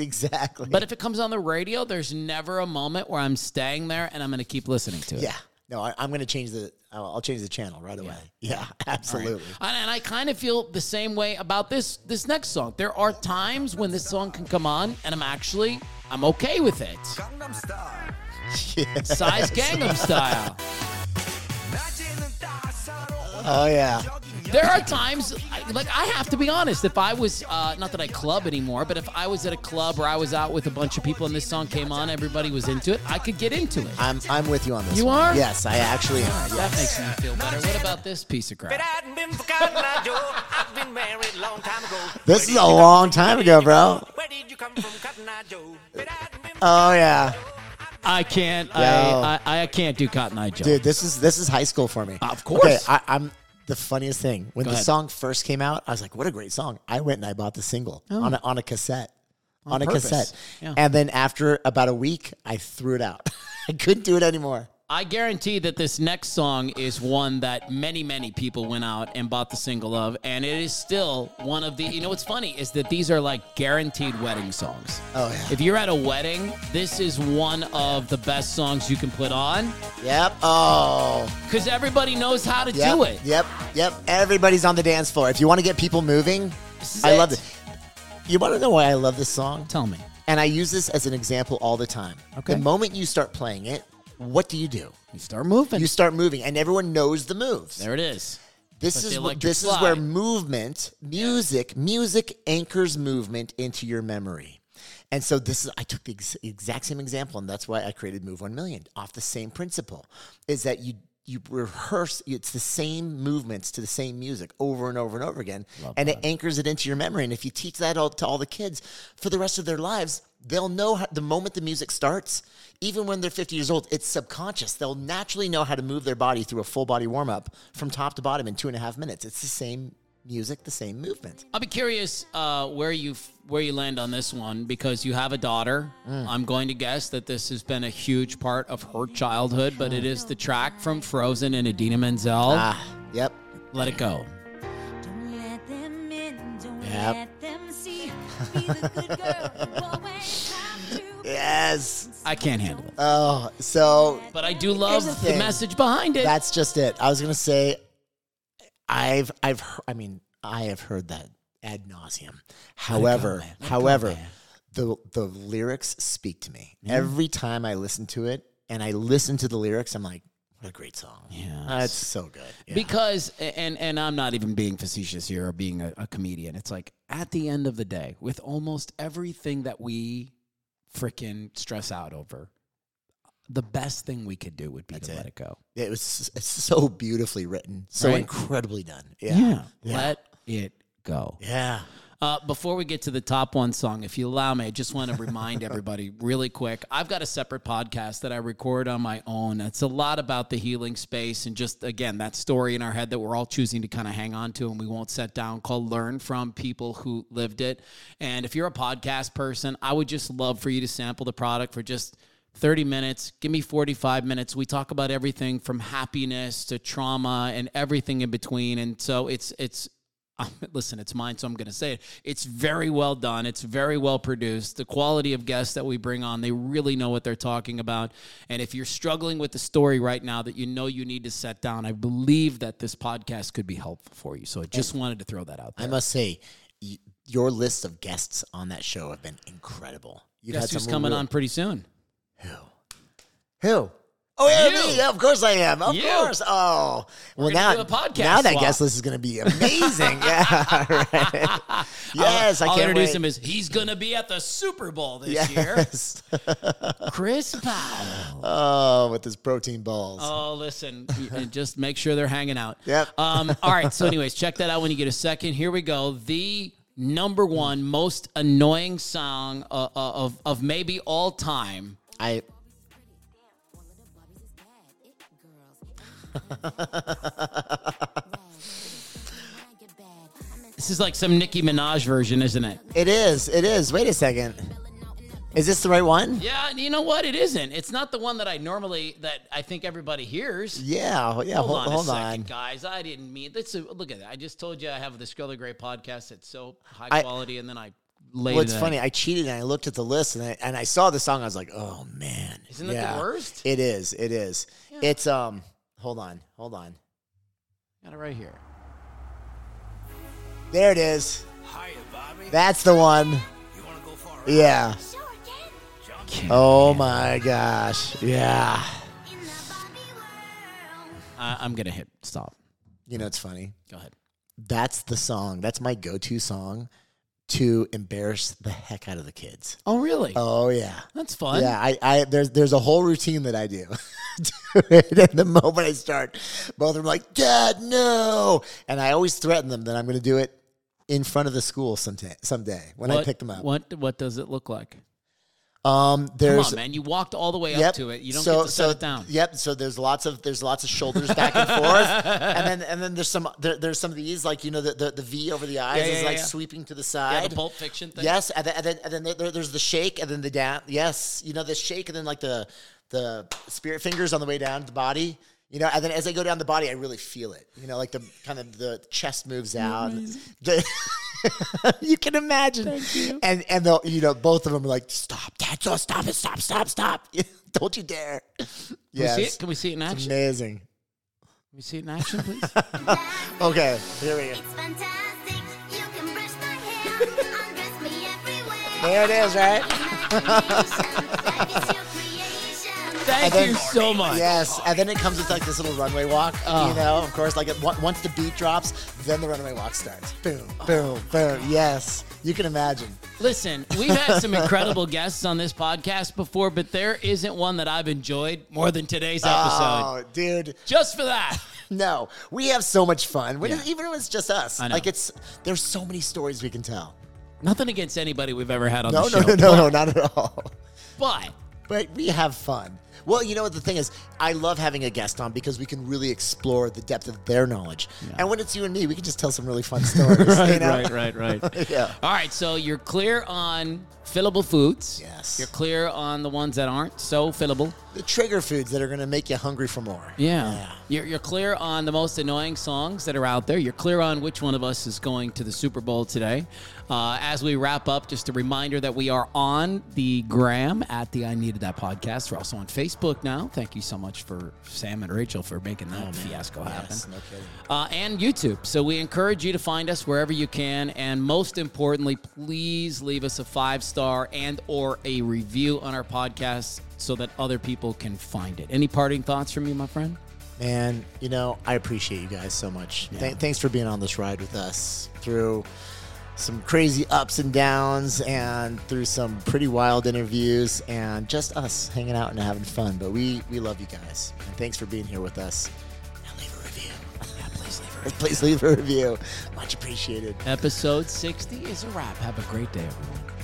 exactly. But if it comes on the radio, there's never a moment where I'm staying there and I'm going to keep listening to it. Yeah. No, I'm going to change I'll change the channel right away. Yeah, absolutely. Right. And I kind of feel the same way about this next song. There are times when this song can come on, and I'm okay with it. Gangnam Style. Yes. Size Gangnam Style. Oh, yeah. There are times, I have to be honest, if I was, not that I club anymore, but if I was at a club or I was out with a bunch of people and this song came on, everybody was into it, I could get into it. I'm with you on this one. You are? Yes, I actually am. Yes. That makes me feel better. What about this piece of crap? This is a long time ago, bro. Where did you come from, Cotton Eye Joe? Oh, yeah. I can't. I can't do Cotton Eye Joe. Dude, this is high school for me. Of course. Okay, I'm... The funniest thing, when the song first came out, I was like, what a great song. I went and I bought the single on a cassette. On a cassette. Yeah. And then after about a week, I threw it out. I couldn't do it anymore. I guarantee that this next song is one that many, many people went out and bought the single of, and it is still one of the... You know what's funny is that these are like guaranteed wedding songs. Oh, yeah. If you're at a wedding, this is one of the best songs you can put on. Yep. Oh. Because everybody knows how to do it. Yep. Everybody's on the dance floor. If you want to get people moving, I love it. You want to know why I love this song? Tell me. And I use this as an example all the time. Okay. The moment you start playing it, what do? You start moving. And everyone knows the moves. There it is. This is where music anchors movement into your memory. And so I took the exact same example, and that's why I created Move 1 Million off the same principle, is that you you rehearse, it's the same movements to the same music over and over and over again. Love and that. It anchors it into your memory. And if you teach that all to all the kids for the rest of their lives, they'll know how, the moment the music starts, even when they're 50 years old, it's subconscious. They'll naturally know how to move their body through a full body warm up from top to bottom in 2.5 minutes. It's the same music, the same movement. I'll be curious where you land on this one, because you have a daughter. I'm going to guess that this has been a huge part of her childhood, but it is the track from Frozen and Idina Menzel. Yep. Let It Go. Don't let them in, don't let them see. Be the good girl. Yes. I can't handle it. But I do love the message behind it. That's just it. I was going to say, I have heard that ad nauseum. However, the lyrics speak to me. Mm. Every time I listen to it, and I listen to the lyrics, I'm like, what a great song. Yeah. It's so good. Yeah. Because, and I'm not even being facetious here or being a comedian. It's like, at the end of the day, with almost everything that we freaking stress out over, the best thing we could do would be let it go. It's so beautifully written, so incredibly done. Yeah. Let it go. Yeah. Before we get to the top one song, if you allow me, I just want to remind everybody really quick. I've got a separate podcast that I record on my own. It's a lot about the healing space and just, again, that story in our head that we're all choosing to kind of hang on to and we won't set down, called Learn from People Who Lived It. And if you're a podcast person, I would just love for you to sample the product for just 30 minutes, give me 45 minutes. We talk about everything from happiness to trauma and everything in between. And so listen, it's mine, so I'm going to say it. It's very well done. It's very well produced. The quality of guests that we bring on, they really know what they're talking about. And if you're struggling with the story right now that you know you need to set down, I believe that this podcast could be helpful for you. So I just wanted to throw that out there. I must say, your list of guests on that show have been incredible. Guess who's coming on pretty soon? Who? Oh, yeah, me. Yeah, of course I am. Of course. Oh, well, now that guest list is going to be amazing. Yeah. Right. Yes, I'll introduce him as he's going to be at the Super Bowl this year. Chris Powell. Oh, with his protein balls. Oh, listen, just make sure they're hanging out. Yep. All right. So, anyways, check that out when you get a second. Here we go. The number one most annoying song of maybe all time. This is like some Nicki Minaj version, isn't it? It is. Wait a second. Is this the right one? Yeah, you know what? It isn't. It's not the one that I think everybody hears. Yeah. Hold on a second, guys. I didn't mean. Look at that. I just told you I have this Girl the Great podcast. It's so high quality, and then I. Funny, I cheated and I looked at the list and I saw the song. I was like, oh man, isn't that the worst? It is. Yeah. It's hold on. Got it right here. There it is. Hiya, Bobby. That's the one. You want to go far? Yeah. Sure, again. Oh my gosh. Yeah. In the Bobby world. I'm gonna hit stop. You know it's funny. Go ahead. That's the song. That's my go-to song. To embarrass the heck out of the kids. Oh, really? Oh, yeah. That's fun. Yeah, I there's a whole routine that I do. And the moment I start, both of them are like, Dad, no. And I always threaten them that I'm going to do it in front of the school someday when I pick them up. What does it look like? Come on, man! You walked all the way up to it. You don't get to set it down. Yep. So there's lots of shoulders back and forth, and then there's some of these, like, you know, the V over the eyes is sweeping to the side. Yeah, the Pulp Fiction thing. Yes, and then there's the shake, and then the down. Yes, you know, the shake, and then like the spirit fingers on the way down the body. You know, and then as I go down the body, I really feel it. You know, like the kind of the chest moves out. You can imagine. Thank you. And they'll, you know, both of them are like, stop, Dad, oh, stop it, stop. Don't you dare. Yes. Can we see it in action? It's amazing. Can we see it in action, please? Okay, here we go. It's fantastic. You can brush my hair. Undress me everywhere. There it is, right? Thank you so much. Yes, and then it comes with like this little runway walk. Oh. You know, of course, like once the beat drops, then the runway walk starts. Boom, boom, boom. Yes. You can imagine. Listen, we've had some incredible guests on this podcast before, but there isn't one that I've enjoyed more than today's episode. Oh, dude. Just for that. No, we have so much fun. Yeah. Even when it's just us. I know. Like, there's so many stories we can tell. Nothing against anybody we've ever had on the show. No, not at all. But we have fun. Well, you know what the thing is? I love having a guest on because we can really explore the depth of their knowledge. Yeah. And when it's you and me, we can just tell some really fun stories. Right. Yeah. All right, so you're clear on fillable foods. Yes. You're clear on the ones that aren't so fillable. The trigger foods that are going to make you hungry for more. Yeah. You're clear on the most annoying songs that are out there. You're clear on which one of us is going to the Super Bowl today. As we wrap up, just a reminder that we are on the gram at the I Needed That Podcast. We're also on Facebook now. Thank you so much for Sam and Rachel for making that fiasco happen. Yes, no kidding. And YouTube. So we encourage you to find us wherever you can. And most importantly, please leave us a 5-star and or a review on our podcast so that other people can find it. Any parting thoughts from you, my friend? Man, you know, I appreciate you guys so much. Yeah. Thanks for being on this ride with us through some crazy ups and downs and through some pretty wild interviews and just us hanging out and having fun. But we love you guys. And thanks for being here with us. Now leave a review. Yeah, please leave a review. Much appreciated. Episode 60 is a wrap. Have a great day, everyone.